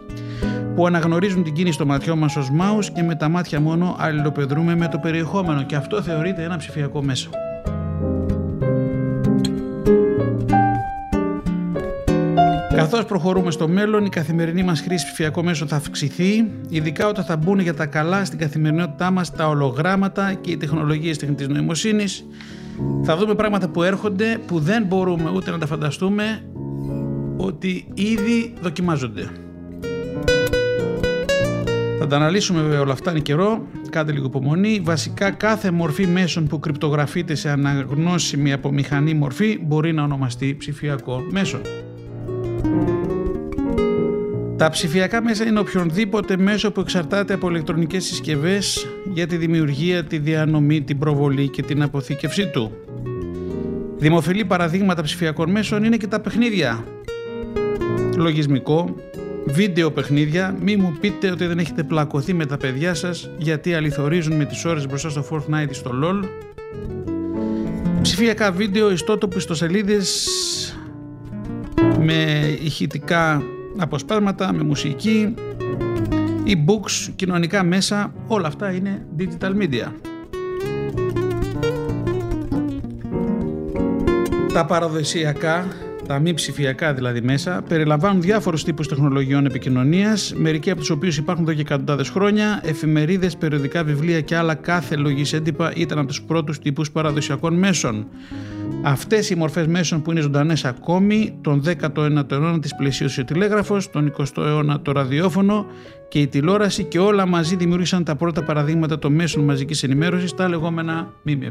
που αναγνωρίζουν την κίνηση των ματιών μας ως mouse και με τα μάτια μόνο αλληλοπεδρούμε με το περιεχόμενο, και αυτό θεωρείται ένα ψηφιακό μέσο. Καθώς προχωρούμε στο μέλλον, η καθημερινή μας χρήση ψηφιακό μέσο θα αυξηθεί, ειδικά όταν θα μπουν για τα καλά στην καθημερινότητά μας τα ολογράμματα και οι τεχνολογίες τεχνητής νοημοσύνης. Θα δούμε πράγματα που έρχονται που δεν μπορούμε ούτε να τα φανταστούμε ότι ήδη δοκιμάζονται. Θα τα αναλύσουμε βέβαια όλα αυτά, είναι καιρό, κάντε λίγο υπομονή. Βασικά κάθε μορφή μέσων που κρυπτογραφείται σε αναγνώσιμη από μηχανή μορφή μπορεί να ονομαστεί ψηφιακό μέσο. Τα ψηφιακά μέσα είναι οποιονδήποτε μέσο που εξαρτάται από ηλεκτρονικές συσκευές για τη δημιουργία, τη διανομή, την προβολή και την αποθήκευσή του. Δημοφιλή παραδείγματα ψηφιακών μέσων είναι και τα παιχνίδια. Λογισμικό, βίντεο παιχνίδια, μη μου πείτε ότι δεν έχετε πλακωθεί με τα παιδιά σας γιατί αληθορίζουν με τις ώρες μπροστά στο Fortnite ή στο LOL. Ψηφιακά βίντεο, ιστότοποι, ιστοσελίδες με ηχητικά αποσπάσματα, με μουσική, e-books, κοινωνικά μέσα, όλα αυτά είναι digital media. Τα παραδοσιακά, τα μη ψηφιακά δηλαδή μέσα, περιλαμβάνουν διάφορους τύπους τεχνολογιών επικοινωνίας, μερικοί από τους οποίους υπάρχουν εδώ και εκατοντάδες χρόνια. Εφημερίδες, περιοδικά, βιβλία και άλλα κάθε λογής έντυπα ήταν από τους πρώτους τύπους παραδοσιακών μέσων. Αυτές οι μορφές μέσων που είναι ζωντανές ακόμη, τον δέκατο ένατο αιώνα τις πλαισίωσε ο τηλέγραφος, τον εικοστό αιώνα το ραδιόφωνο και η τηλεόραση, και όλα μαζί δημιούργησαν τα πρώτα παραδείγματα των μέσων μαζικής ενημέρωσης, τα λεγόμενα ΜΜΕ.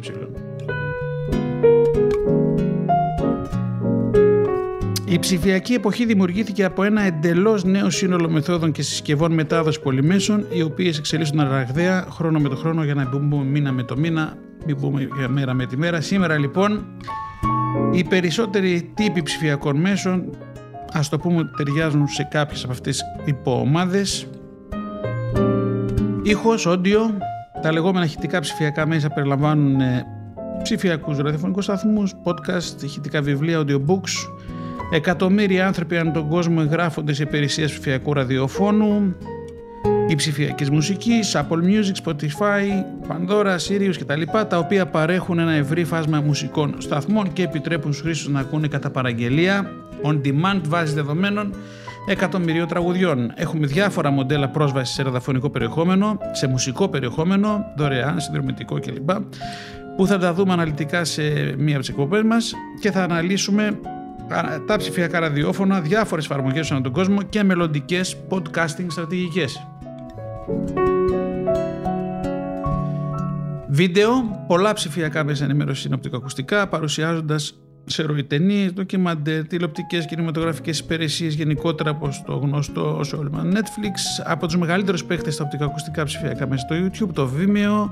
Η ψηφιακή εποχή δημιουργήθηκε από ένα εντελώς νέο σύνολο μεθόδων και συσκευών μετάδοση πολυμέσων, οι οποίες εξελίσσονταν ραγδαία χρόνο με το χρόνο, για να μπούμε μήνα με το μήνα, μην πούμε μέρα με τη μέρα. Σήμερα λοιπόν οι περισσότεροι τύποι ψηφιακών μέσων, ας το πούμε, ταιριάζουν σε κάποιες από αυτές τις υποομάδες. Ήχος, όντιο, τα λεγόμενα ηχητικά ψηφιακά μέσα περιλαμβάνουν ψηφιακούς ραδιοφωνικούς σταθμούς, podcast, ηχητικά βιβλία, audiobooks. Εκατομμύρια άνθρωποι ανά τον κόσμο εγγράφονται σε υπηρεσίες ψηφιακού ραδιοφώνου ή ψηφιακής μουσικής, Apple Music, Spotify, Pandora, Sirius κτλ. Τα οποία παρέχουν ένα ευρύ φάσμα μουσικών σταθμών και επιτρέπουν στους χρήστες να ακούνε κατά παραγγελία, on demand, βάση δεδομένων, εκατομμυρίων τραγουδιών. Έχουμε διάφορα μοντέλα πρόσβασης σε ραδιοφωνικό περιεχόμενο, σε μουσικό περιεχόμενο, δωρεάν, συνδρομητικό κλπ. Που θα τα δούμε αναλυτικά σε μία από τις εκπομπές μας και θα αναλύσουμε τα ψηφιακά ραδιόφωνα, διάφορες εφαρμογές ανά τον κόσμο και μελλοντικές podcasting στρατηγικές. Βίντεο, πολλά ψηφιακά μέσα ενημέρωσης είναι οπτικοακουστικά, παρουσιάζοντας σε ροή ταινίες, ντοκιμαντέρ, τηλεοπτικές, κινηματογραφικές υπηρεσίες, γενικότερα όπως το γνωστό ως όλμα Netflix. Από τους μεγαλύτερους παίκτες στα οπτικοακουστικά ψηφιακά μέσα στο YouTube, το Vimeo,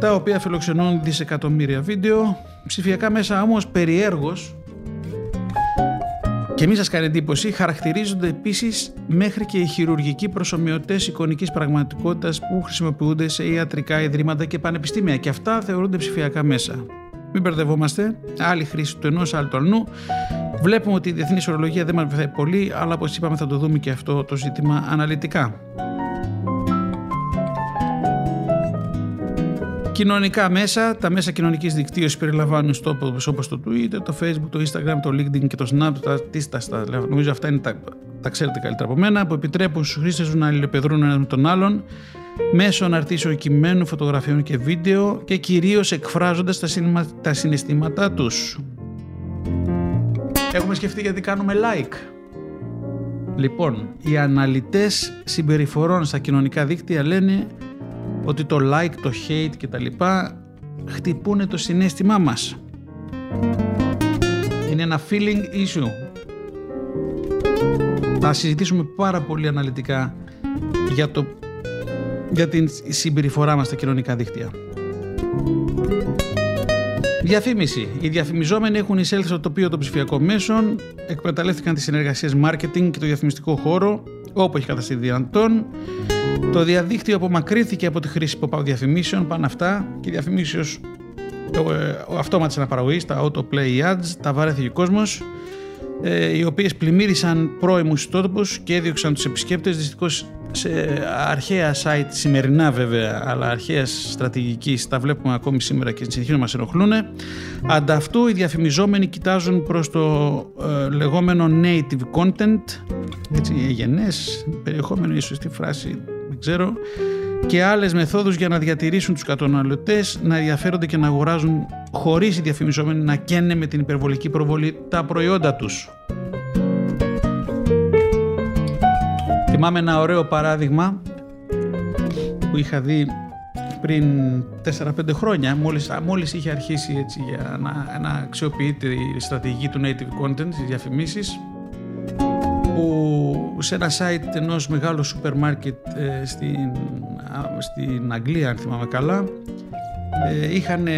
τα οποία φιλοξενούν δισεκατομμύρια βίντεο. Ψηφιακά μέσα όμως, περιέργως, και μη σας κάνει εντύπωση, χαρακτηρίζονται επίσης μέχρι και οι χειρουργικοί προσομοιωτές εικονικής πραγματικότητας που χρησιμοποιούνται σε ιατρικά ιδρύματα και πανεπιστήμια, και αυτά θεωρούνται ψηφιακά μέσα. Μην μπερδευόμαστε, άλλη χρήση του ενός, άλλη του αλλού. Βλέπουμε ότι η διεθνής ορολογία δεν μας βοηθάει πολύ, αλλά όπως είπαμε θα το δούμε και αυτό το ζήτημα αναλυτικά. Κοινωνικά μέσα, τα μέσα κοινωνικής δικτύωσης περιλαμβάνουν στόχους όπως το Twitter, το Facebook, το Instagram, το LinkedIn και το Snapchat. Τι τα στα, νομίζω αυτά είναι τα, τα ξέρετε καλύτερα από μένα, που επιτρέπουν στους χρήστες να αλληλεπιδρούν ένας με τον άλλον μέσω αναρτήσεων κειμένου, φωτογραφιών και βίντεο και κυρίως εκφράζοντας τα, συναισθήμα, τα συναισθήματά τους. Έχουμε σκεφτεί γιατί κάνουμε like. Λοιπόν, οι αναλυτές συμπεριφορών στα κοινωνικά δίκτυα λένε ότι το like, το hate και τα λοιπά χτυπούν το συναίσθημά μας. Είναι ένα feeling issue. Θα συζητήσουμε πάρα πολύ αναλυτικά για, το, για την συμπεριφορά μας στα κοινωνικά δίκτυα. Διαφήμιση. Οι διαφημιζόμενοι έχουν εισέλθει στο τοπίο των ψηφιακών μέσων, εκμεταλλεύτηκαν τις συνεργασίες marketing και το διαφημιστικό χώρο όπου έχει καταστεί δυνατόν. Το διαδίκτυο απομακρύνθηκε από τη χρήση pop-up διαφημίσεων, πάνω αυτά και διαφημίσεις αυτόματης αναπαραγωγής, τα autoplay ads, τα βαρέθηκε ο κόσμος, οι οποίες πλημμύρισαν πρώιμους τόπους και έδιωξαν τους επισκέπτες. Δυστυχώς σε αρχαία site, σημερινά βέβαια, αλλά αρχαία στρατηγική, τα βλέπουμε ακόμη σήμερα και συνεχίζουν να μας ενοχλούν. Ανταυτού οι διαφημιζόμενοι κοιτάζουν προς το ε, λεγόμενο native content, έτσι, γενές, περιεχόμενο ίσως στη φράση, δεν ξέρω, και άλλες μεθόδους για να διατηρήσουν τους καταναλωτές να ενδιαφέρονται και να αγοράζουν χωρίς οι διαφημιζόμενοι να καίνε με την υπερβολική προβολή τα προϊόντα τους. Θυμάμαι ένα ωραίο παράδειγμα που είχα δει πριν τέσσερα πέντε χρόνια, μόλις, μόλις είχε αρχίσει έτσι για να, να αξιοποιείται η στρατηγική του native content, οι διαφημίσεις, που σε ένα site ενός μεγάλου σούπερ μάρκετ στην, στην Αγγλία, αν θυμάμαι καλά, ε, είχαν ε,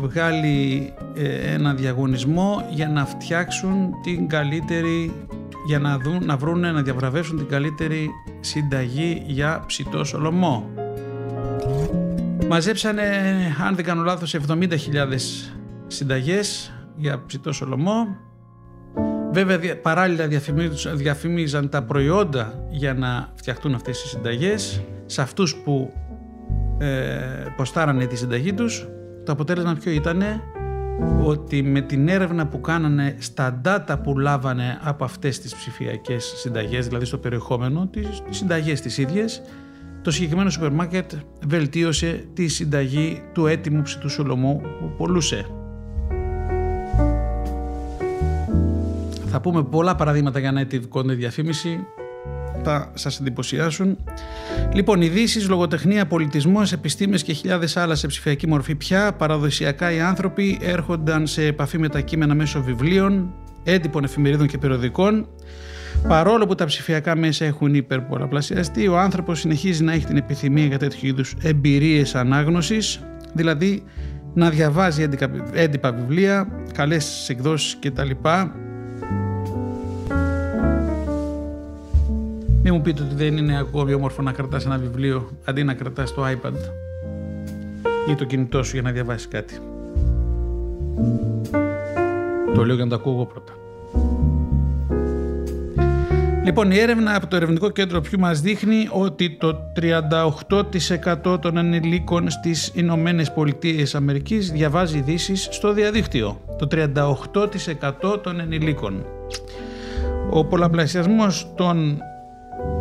βγάλει ε, ένα διαγωνισμό για να φτιάξουν την καλύτερη, για να, δουν, να βρουν, να διαβραβεύσουν την καλύτερη συνταγή για ψητό σολομό. Μαζέψανε, αν δεν κάνω λάθος, εβδομήντα χιλιάδες συνταγές για ψητό σολομό. Βέβαια, παράλληλα διαφημίζαν τα προϊόντα για να φτιαχτούν αυτές οι συνταγές σε αυτούς που ε, ποστάρανε τη συνταγή τους. Το αποτέλεσμα ποιο ήτανε? Ότι με την έρευνα που κάνανε στα data που λάβανε από αυτές τις ψηφιακές συνταγές, δηλαδή στο περιεχόμενο, τις συνταγές τις ίδιες, το συγκεκριμένο σούπερ μάρκετ βελτίωσε τη συνταγή του έτοιμου ψητού σολομού που πολλούσε. Θα πούμε πολλά παραδείγματα για native content διαφήμιση, θα σας εντυπωσιάσουν. Λοιπόν, ειδήσεις, λογοτεχνία, πολιτισμός, επιστήμες και χιλιάδες άλλα σε ψηφιακή μορφή πια. Παραδοσιακά οι άνθρωποι έρχονταν σε επαφή με τα κείμενα μέσω βιβλίων, έντυπων εφημερίδων και περιοδικών. Παρόλο που τα ψηφιακά μέσα έχουν υπερπολαπλασιαστεί, ο άνθρωπος συνεχίζει να έχει την επιθυμία για τέτοιου είδους εμπειρίες ανάγνωσης, δηλαδή να διαβάζει έντυπα βιβλία, καλές εκδόσεις κτλ. Μην μου πείτε ότι δεν είναι ακόμη όμορφο να κρατάς ένα βιβλίο αντί να κρατάς το iPad ή το κινητό σου για να διαβάσεις κάτι. Το λέω για να το ακούω εγώ πρώτα. Λοιπόν, η έρευνα από το ερευνητικό κέντρο Πιού μας δείχνει ότι το τριάντα οκτώ τοις εκατό των ανηλίκων στις Ηνωμένες Πολιτείες Αμερικής διαβάζει ειδήσεις στο διαδίκτυο. Το τριάντα οκτώ τοις εκατό των ανηλίκων. Ο πολλαπλασιασμός των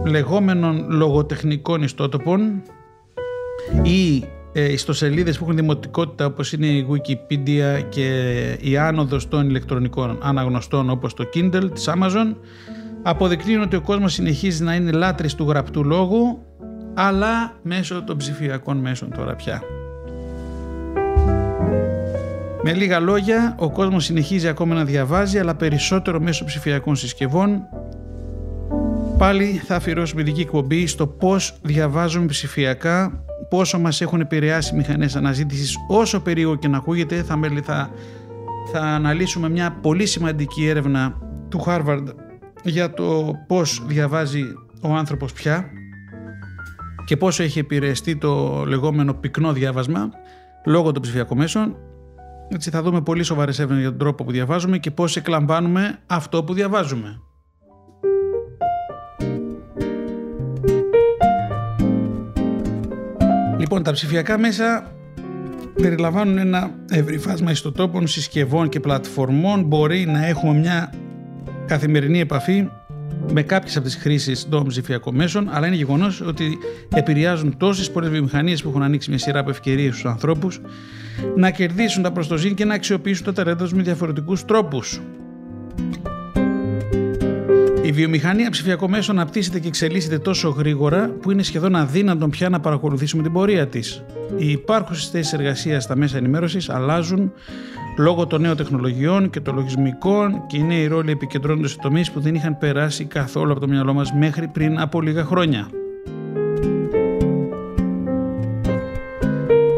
λεγόμενων λογοτεχνικών ιστότοπων ή ε, ιστοσελίδες που έχουν δημοτικότητα όπως είναι η Wikipedia και η άνοδος των ηλεκτρονικών αναγνωστών όπως το Kindle της Amazon αποδεικνύουν ότι ο κόσμος συνεχίζει να είναι λάτρης του γραπτού λόγου αλλά μέσω των ψηφιακών μέσων τώρα πια. Με λίγα λόγια, ο κόσμος συνεχίζει ακόμα να διαβάζει αλλά περισσότερο μέσω ψηφιακών συσκευών. Πάλι θα αφιερώσουμε ειδική εκπομπή στο πώς διαβάζουμε ψηφιακά, πόσο μας έχουν επηρεάσει μηχανές αναζήτησης, όσο περίεργο και να ακούγεται. Θα, θα, θα αναλύσουμε μια πολύ σημαντική έρευνα του Harvard για το πώς διαβάζει ο άνθρωπος πια και πόσο έχει επηρεαστεί το λεγόμενο πυκνό διάβασμα λόγω των ψηφιακών μέσων. Έτσι θα δούμε πολύ σοβαρές έρευνες για τον τρόπο που διαβάζουμε και πώς εκλαμβάνουμε αυτό που διαβάζουμε. Λοιπόν, τα ψηφιακά μέσα περιλαμβάνουν ένα ευρύ φάσμα ιστοτόπων, συσκευών και πλατφορμών. Μπορεί να έχουμε μια καθημερινή επαφή με κάποιες από τις χρήσεις των ψηφιακών μέσων, αλλά είναι γεγονός ότι επηρεάζουν τόσες πολλές βιομηχανίες που έχουν ανοίξει μια σειρά από ευκαιρίες στους ανθρώπους να κερδίσουν τα προστοζήν και να αξιοποιήσουν τα ταλέντα τους με διαφορετικούς τρόπους. Η βιομηχανία ψηφιακών μέσων αναπτύσσεται και εξελίσσεται τόσο γρήγορα που είναι σχεδόν αδύνατον πια να παρακολουθήσουμε την πορεία της. Οι υπάρχουσες θέσεις εργασίας στα μέσα ενημέρωσης αλλάζουν λόγω των νέων τεχνολογιών και των λογισμικών και οι νέοι ρόλοι επικεντρώνονται σε τομείς που δεν είχαν περάσει καθόλου από το μυαλό μας μέχρι πριν από λίγα χρόνια.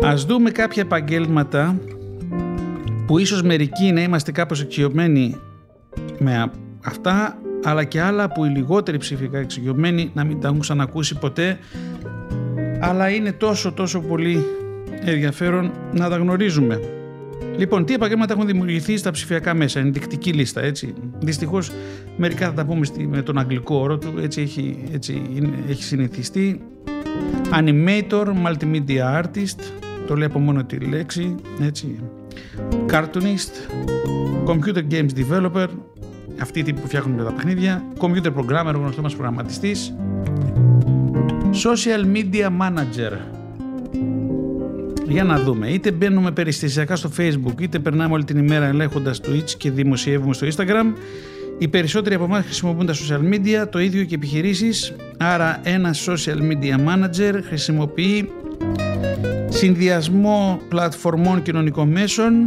Ας δούμε κάποια επαγγέλματα που ίσως μερικοί να είμαστε κάπως εξοικειωμένοι με αυτά, αλλά και άλλα που οι λιγότεροι ψηφιακά εξοικειωμένοι να μην τα έχουν ξανακούσει ποτέ, αλλά είναι τόσο τόσο πολύ ενδιαφέρον να τα γνωρίζουμε. Λοιπόν, τι επαγγέλματα έχουν δημιουργηθεί στα ψηφιακά μέσα, ενδεικτική λίστα, έτσι. Δυστυχώς μερικά θα τα πούμε με τον αγγλικό όρο του, έτσι έχει, έτσι είναι, έχει συνηθιστεί. Animator, multimedia artist, το λέει από μόνο τη λέξη, έτσι. Cartoonist, computer games developer, αυτοί οι τύποι που φτιάχνουν τα παιχνίδια, computer programmer, γνωστό μας προγραμματιστής, social media manager. Για να δούμε, είτε μπαίνουμε περιστασιακά στο Facebook, είτε περνάμε όλη την ημέρα ελέγχοντας Twitch και δημοσιεύουμε στο Instagram. Οι περισσότεροι από εμάς χρησιμοποιούν τα social media, το ίδιο και επιχειρήσεις. Άρα ένας social media manager χρησιμοποιεί συνδυασμό πλατφορμών κοινωνικών μέσων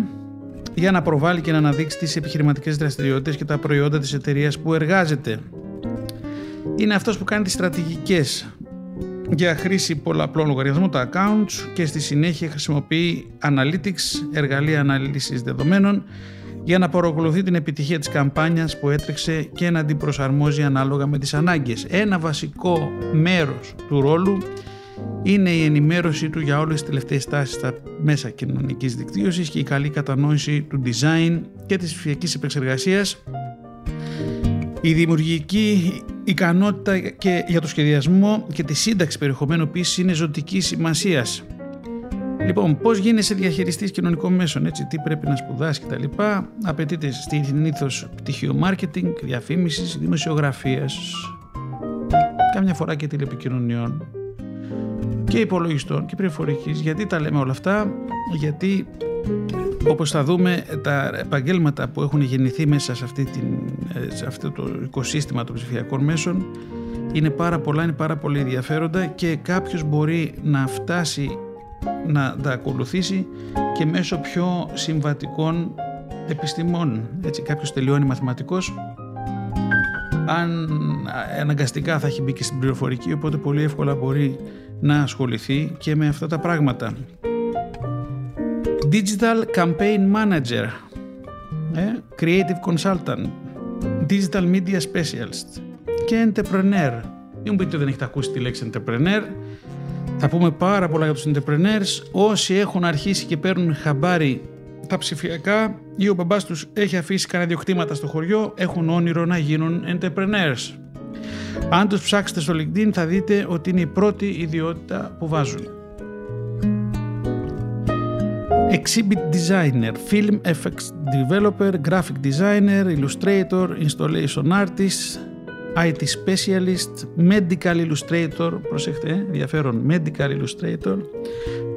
για να προβάλλει και να αναδείξει τις επιχειρηματικές δραστηριότητες και τα προϊόντα της εταιρείας που εργάζεται. Είναι αυτός που κάνει τις στρατηγικές για χρήση πολλαπλών λογαριασμών, τα accounts, και στη συνέχεια χρησιμοποιεί analytics, εργαλεία αναλύσης δεδομένων, για να παρακολουθεί την επιτυχία της καμπάνιας που έτρεξε και να την προσαρμόζει ανάλογα με τις ανάγκες. Ένα βασικό μέρος του ρόλου είναι η ενημέρωση του για όλες τις τελευταίες τάσεις στα μέσα κοινωνικής δικτύωσης και η καλή κατανόηση του design και της ψηφιακής επεξεργασίας, η δημιουργική ικανότητα και για το σχεδιασμό και τη σύνταξη περιεχομένου επίσης είναι ζωτικής σημασίας. Λοιπόν, πώς γίνεσαι διαχειριστής κοινωνικών μέσων, έτσι, τι πρέπει να σπουδάσεις κτλ. Απαιτείται συνήθως πτυχίο marketing, διαφήμισης, δημοσιογραφίας, καμιά φορά και τηλεπικοινωνιών και υπολογιστών και πληροφορικής. Γιατί τα λέμε όλα αυτά? Γιατί, όπως θα δούμε, τα επαγγέλματα που έχουν γεννηθεί μέσα σε, αυτή την, σε αυτό το οικοσύστημα των ψηφιακών μέσων είναι πάρα πολλά, είναι πάρα πολύ ενδιαφέροντα και κάποιος μπορεί να φτάσει να τα ακολουθήσει και μέσω πιο συμβατικών επιστημών. Έτσι, κάποιος τελειώνει μαθηματικός, αν αναγκαστικά θα έχει μπει και στην πληροφορική, οπότε πολύ εύκολα μπορεί να ασχοληθεί και με αυτά τα πράγματα. Digital Campaign Manager, Creative Consultant, Digital Media Specialist και Entrepreneur. Μην μου πείτε ότι δεν έχετε ακούσει τη λέξη Entrepreneur. Θα πούμε πάρα πολλά για τους entrepreneurs. Όσοι έχουν αρχίσει και παίρνουν χαμπάρι τα ψηφιακά ή ο μπαμπάς τους έχει αφήσει κανένα δύο κτήματα στο χωριό, έχουν όνειρο να γίνουν entrepreneurs. Αν τους ψάξετε στο LinkedIn θα δείτε ότι είναι η πρώτη ιδιότητα που βάζουν. Exhibit Designer, Film Effects Developer, Graphic Designer, Illustrator, Installation Artist, άι τι Specialist, Medical Illustrator, προσέχτε, ενδιαφέρον, Medical Illustrator,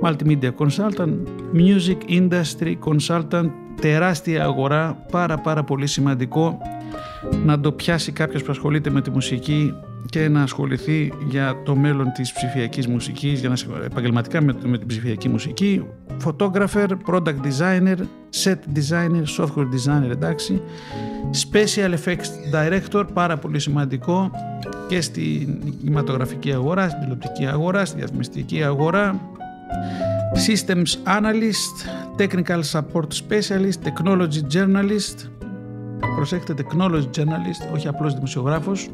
Multimedia Consultant, Music Industry Consultant, τεράστια αγορά, πάρα πάρα πολύ σημαντικό να το πιάσει κάποιος που ασχολείται με τη μουσική και να ασχοληθεί για το μέλλον της ψηφιακής μουσικής, για να επαγγελματικά με, με την ψηφιακή μουσική. Photographer, Product Designer, Set Designer, Software Designer, εντάξει. Special Effects Director, πάρα πολύ σημαντικό και στην κινηματογραφική αγορά, στην τηλεοπτική αγορά, στη διαφημιστική αγορά. Systems Analyst, Technical Support Specialist, Technology Journalist, προσέχτε, Technology Journalist, όχι απλώς δημοσιογράφος.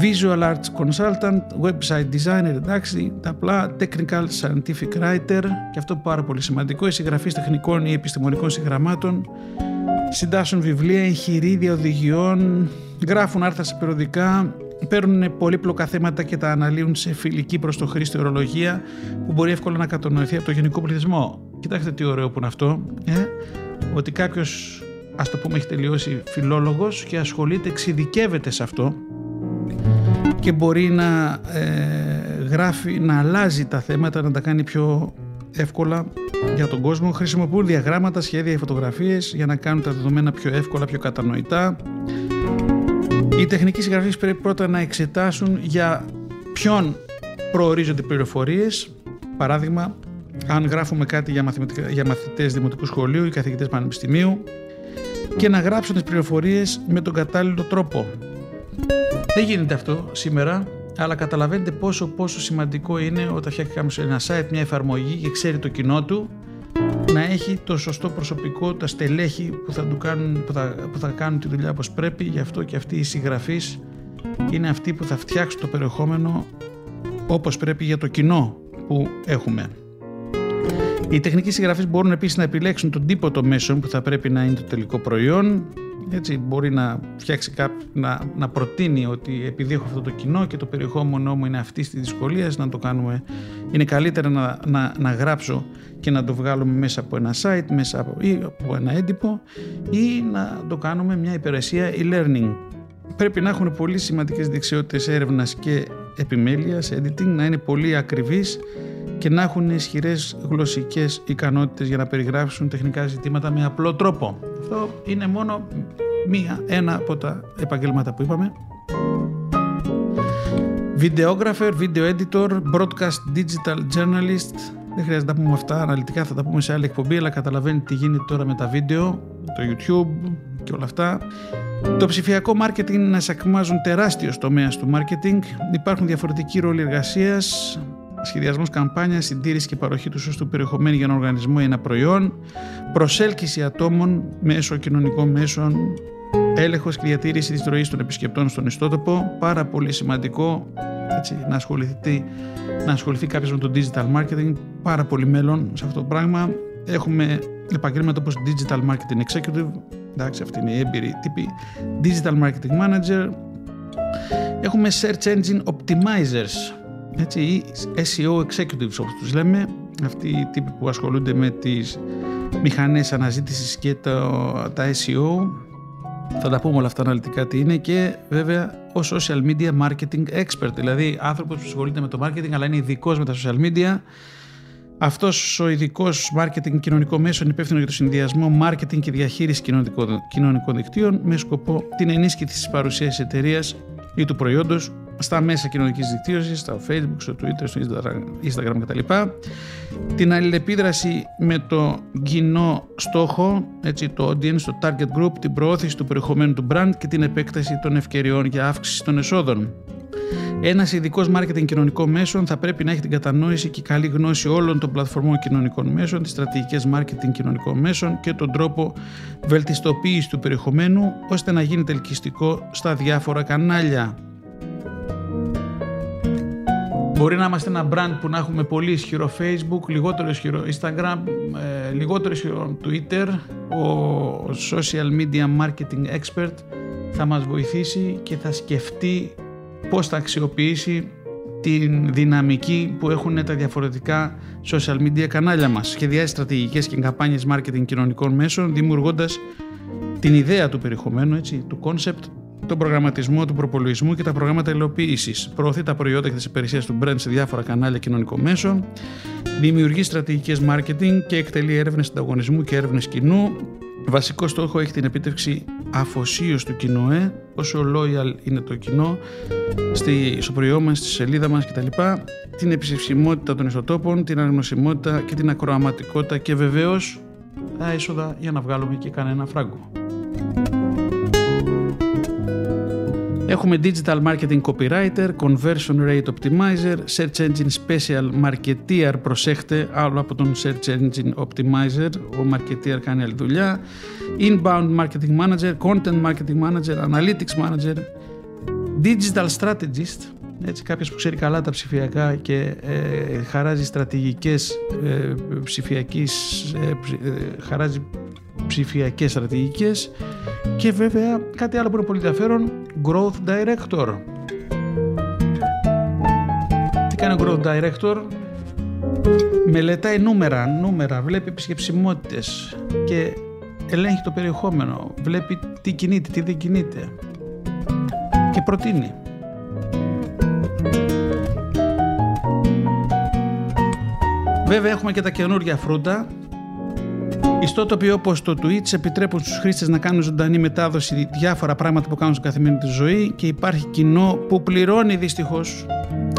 Visual Arts Consultant, Website Designer, εντάξει, τα απλά, Technical Scientific Writer, και αυτό πάρα πολύ σημαντικό, οι συγγραφείς τεχνικών ή επιστημονικών συγγραμμάτων, συντάσσουν βιβλία, εγχειρίδια οδηγιών, γράφουν άρθρα σε περιοδικά, παίρνουν πολύπλοκα θέματα και τα αναλύουν σε φιλική προς το χρήστη ορολογία που μπορεί εύκολα να κατανοηθεί από το γενικό πληθυσμό. Κοιτάξτε τι ωραίο που είναι αυτό, ε? Ότι κάποιος, ας το πούμε, έχει τελειώσει φιλόλογος και ασχολείται, εξειδικεύεται σε αυτό και μπορεί να ε, γράφει, να αλλάζει τα θέματα, να τα κάνει πιο εύκολα για τον κόσμο. Χρησιμοποιούν διαγράμματα, σχέδια, φωτογραφίες για να κάνουν τα δεδομένα πιο εύκολα, πιο κατανοητά. Οι τεχνικοί συγγραφείς πρέπει πρώτα να εξετάσουν για ποιον προορίζονται πληροφορίες. Παράδειγμα, αν γράφουμε κάτι για, για μαθητές δημοτικού σχολείου ή καθηγητές πανεπιστημίου, και να γράψουν τις πληροφορίες με τον κατάλληλο τρόπο. Δεν γίνεται αυτό σήμερα, αλλά καταλαβαίνετε πόσο πόσο σημαντικό είναι όταν φτιάχνει κάποιος ένα site, μια εφαρμογή και ξέρει το κοινό του, να έχει το σωστό προσωπικό, τα στελέχη που θα, του κάνουν, που θα, που θα κάνουν τη δουλειά όπως πρέπει. Γι' αυτό και αυτοί οι συγγραφείς είναι αυτοί που θα φτιάξουν το περιεχόμενο όπως πρέπει για το κοινό που έχουμε. Οι τεχνικοί συγγραφείς μπορούν επίσης να επιλέξουν τον τύπο των μέσων που θα πρέπει να είναι το τελικό προϊόν. Έτσι, μπορεί να φτιάξει κάποιο, να, να προτείνει ότι επειδή έχω αυτό το κοινό και το περιεχόμενό μου είναι αυτή τη δυσκολία, να το κάνουμε. Είναι καλύτερα να, να, να γράψω και να το βγάλουμε μέσα από ένα site μέσα από, ή από ένα έντυπο, ή να το κάνουμε μια υπηρεσία e-learning. Πρέπει να έχουν πολύ σημαντικές δεξιότητες έρευνας και επιμέλειας, editing, να είναι πολύ ακριβείς και να έχουν ισχυρές γλωσσικές ικανότητες για να περιγράψουν τεχνικά ζητήματα με απλό τρόπο. Αυτό είναι μόνο μία, ένα από τα επαγγέλματα που είπαμε. Videographer, video editor, broadcast digital journalist. Δεν χρειάζεται να πούμε αυτά αναλυτικά, θα τα πούμε σε άλλη εκπομπή, αλλά καταλαβαίνετε τι γίνεται τώρα με τα βίντεο, το YouTube και όλα αυτά. Το ψηφιακό marketing είναι ένας ακμάζων τεράστιος τομέας του marketing. Υπάρχουν διαφορετικοί ρόλοι εργασίας, σχεδιασμός καμπάνιας, συντήρηση και παροχή του σωστού περιεχομένου για έναν οργανισμό ή ένα προϊόν, προσέλκυση ατόμων μέσω κοινωνικών μέσων, έλεγχος και διατήρηση της ροής των επισκεπτών στον ιστότοπο. Πάρα πολύ σημαντικό, έτσι, να ασχοληθεί, να ασχοληθεί κάποιος με το digital marketing. Πάρα πολύ μέλλον σε αυτό το πράγμα. Έχουμε επαγγέλματα όπως digital marketing executive, εντάξει, αυτή είναι η έμπειρη τύπη, digital marketing manager. Έχουμε search engine optimizers, έτσι, ή ες ι ο executives όπως τους λέμε, αυτοί οι τύποι που ασχολούνται με τις μηχανές αναζήτησης και το, τα ες ι ο. Θα τα πούμε όλα αυτά αναλυτικά τι είναι. Και βέβαια ο social media marketing expert, δηλαδή άνθρωπος που ασχολείται με το marketing αλλά είναι ειδικός με τα social media. Αυτός ο ειδικός marketing κοινωνικών μέσων υπεύθυνο για το συνδυασμό marketing και διαχείριση κοινωνικών δικτύων με σκοπό την ενίσχυση της παρουσίας της εταιρείας ή του προϊόντος στα μέσα κοινωνικής δικτύωσης, στα Facebook, στο Twitter, στο Instagram κτλ. Την αλληλεπίδραση με το κοινό στόχο, έτσι, το audience, το target group, την προώθηση του περιεχομένου του brand και την επέκταση των ευκαιριών για αύξηση των εσόδων. Ένας ειδικός marketing κοινωνικών μέσων θα πρέπει να έχει την κατανόηση και καλή γνώση όλων των πλατφορμών κοινωνικών μέσων, τις στρατηγικές marketing κοινωνικών μέσων και τον τρόπο βελτιστοποίησης του περιεχομένου ώστε να γίνεται ελκυστικό στα διάφορα κανάλια. Μπορεί να είμαστε ένα brand που να έχουμε πολύ ισχυρό Facebook, λιγότερο ισχυρό Instagram, λιγότερο ισχυρό Twitter. Ο social media marketing expert θα μας βοηθήσει και θα σκεφτεί πώς θα αξιοποιήσει την δυναμική που έχουν τα διαφορετικά social media κανάλια μας. Σχεδιάζει στρατηγικές και καμπάνιες marketing κοινωνικών μέσων, δημιουργώντας την ιδέα του περιεχομένου, έτσι, του concept, τον προγραμματισμό του προπολογισμού και τα προγράμματα υλοποίησης. Προωθεί τα προϊόντα και τις υπηρεσίες του brand σε διάφορα κανάλια κοινωνικών μέσων. Δημιουργεί στρατηγικές marketing και εκτελεί έρευνες ανταγωνισμού και έρευνες κοινού. Βασικό στόχο έχει την επίτευξη αφοσίωση του κοινού, ε, όσο loyal είναι το κοινό στη, στο προϊόν μας, στη σελίδα μας κτλ. Την επισκεψιμότητα των ιστοτόπων, την αναγνωσιμότητα και την ακροαματικότητα και βεβαίως τα έσοδα για να βγάλουμε και κανένα φράγκο. Έχουμε digital marketing copywriter, conversion rate optimizer, search engine special marketeer, προσέχτε, άλλο από τον search engine optimizer, ο marketeer κάνει άλλη δουλειά, inbound marketing manager, content marketing manager, analytics manager, digital strategist, έτσι, κάποιος που ξέρει καλά τα ψηφιακά και ε, χαράζει στρατηγικές ε, ψηφιακής, ε, ε, χαράζει ψηφιακές στρατηγικές. Και βέβαια κάτι άλλο που είναι πολύ ενδιαφέρον, growth director, κάνει ο growth director, μελετάει νούμερα, νούμερα, βλέπει επισκεψιμότητες και ελέγχει το περιεχόμενο, βλέπει τι κινείται, τι δεν κινείται και προτείνει. Βέβαια έχουμε και τα καινούργια φρούτα. Ιστότοποι όπως το Twitch επιτρέπουν στους χρήστες να κάνουν ζωντανή μετάδοση διάφορα πράγματα που κάνουν στην καθημερινή τη ζωή και υπάρχει κοινό που πληρώνει δυστυχώς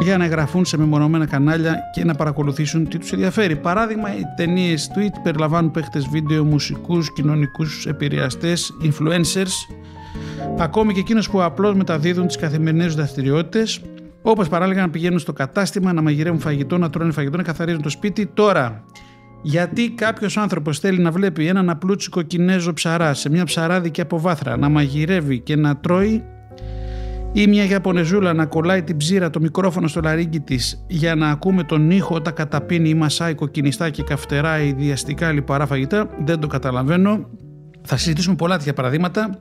για να εγγραφούν σε μεμονωμένα κανάλια και να παρακολουθήσουν τι τους ενδιαφέρει. Παράδειγμα, οι ταινίες Twitch περιλαμβάνουν παίχτες βίντεο, μουσικούς, κοινωνικούς επηρεαστές, influencers, ακόμη και εκείνους που απλώς μεταδίδουν τις καθημερινές τους δραστηριότητες, όπως παράλληλα να πηγαίνουν στο κατάστημα, να μαγειρεύουν φαγητό, να τρώνε φαγητό, να καθαρίζουν το σπίτι. Τώρα, γιατί κάποιος άνθρωπος θέλει να βλέπει έναν απλούτσικο Κινέζο ψαρά σε μια ψαράδικη αποβάθρα να μαγειρεύει και να τρώει, ή μια Ιαπωνεζούλα να κολλάει την ψήρα το μικρόφωνο στο λαρύγγι της για να ακούμε τον ήχο όταν καταπίνει η μασάι κοκκινιστά και καυτερά ή διαστικά λιπαρά φαγητά? Δεν το καταλαβαίνω. Θα συζητήσουμε πολλά τέτοια παραδείγματα.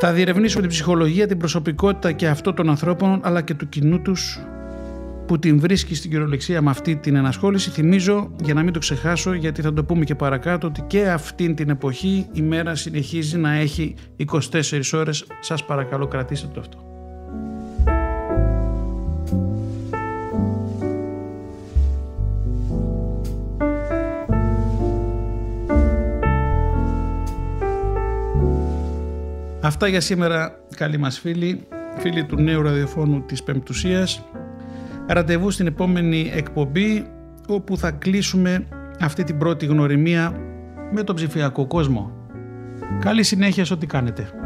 Θα διερευνήσουμε την ψυχολογία, την προσωπικότητα και αυτό των ανθρώπων αλλά και του κοινού τους που την βρίσκει στην κυριολεξία με αυτή την ενασχόληση. Θυμίζω, για να μην το ξεχάσω γιατί θα το πούμε και παρακάτω, ότι και αυτήν την εποχή η μέρα συνεχίζει να έχει είκοσι τέσσερις ώρες. Σας παρακαλώ, κρατήστε το αυτό. Αυτά για σήμερα, καλοί μας φίλοι, φίλοι του νέου ραδιοφώνου της Πεμπτουσίας. Ραντεβού στην επόμενη εκπομπή, όπου θα κλείσουμε αυτή την πρώτη γνωριμία με τον ψηφιακό κόσμο. Καλή συνέχεια σε ό,τι κάνετε.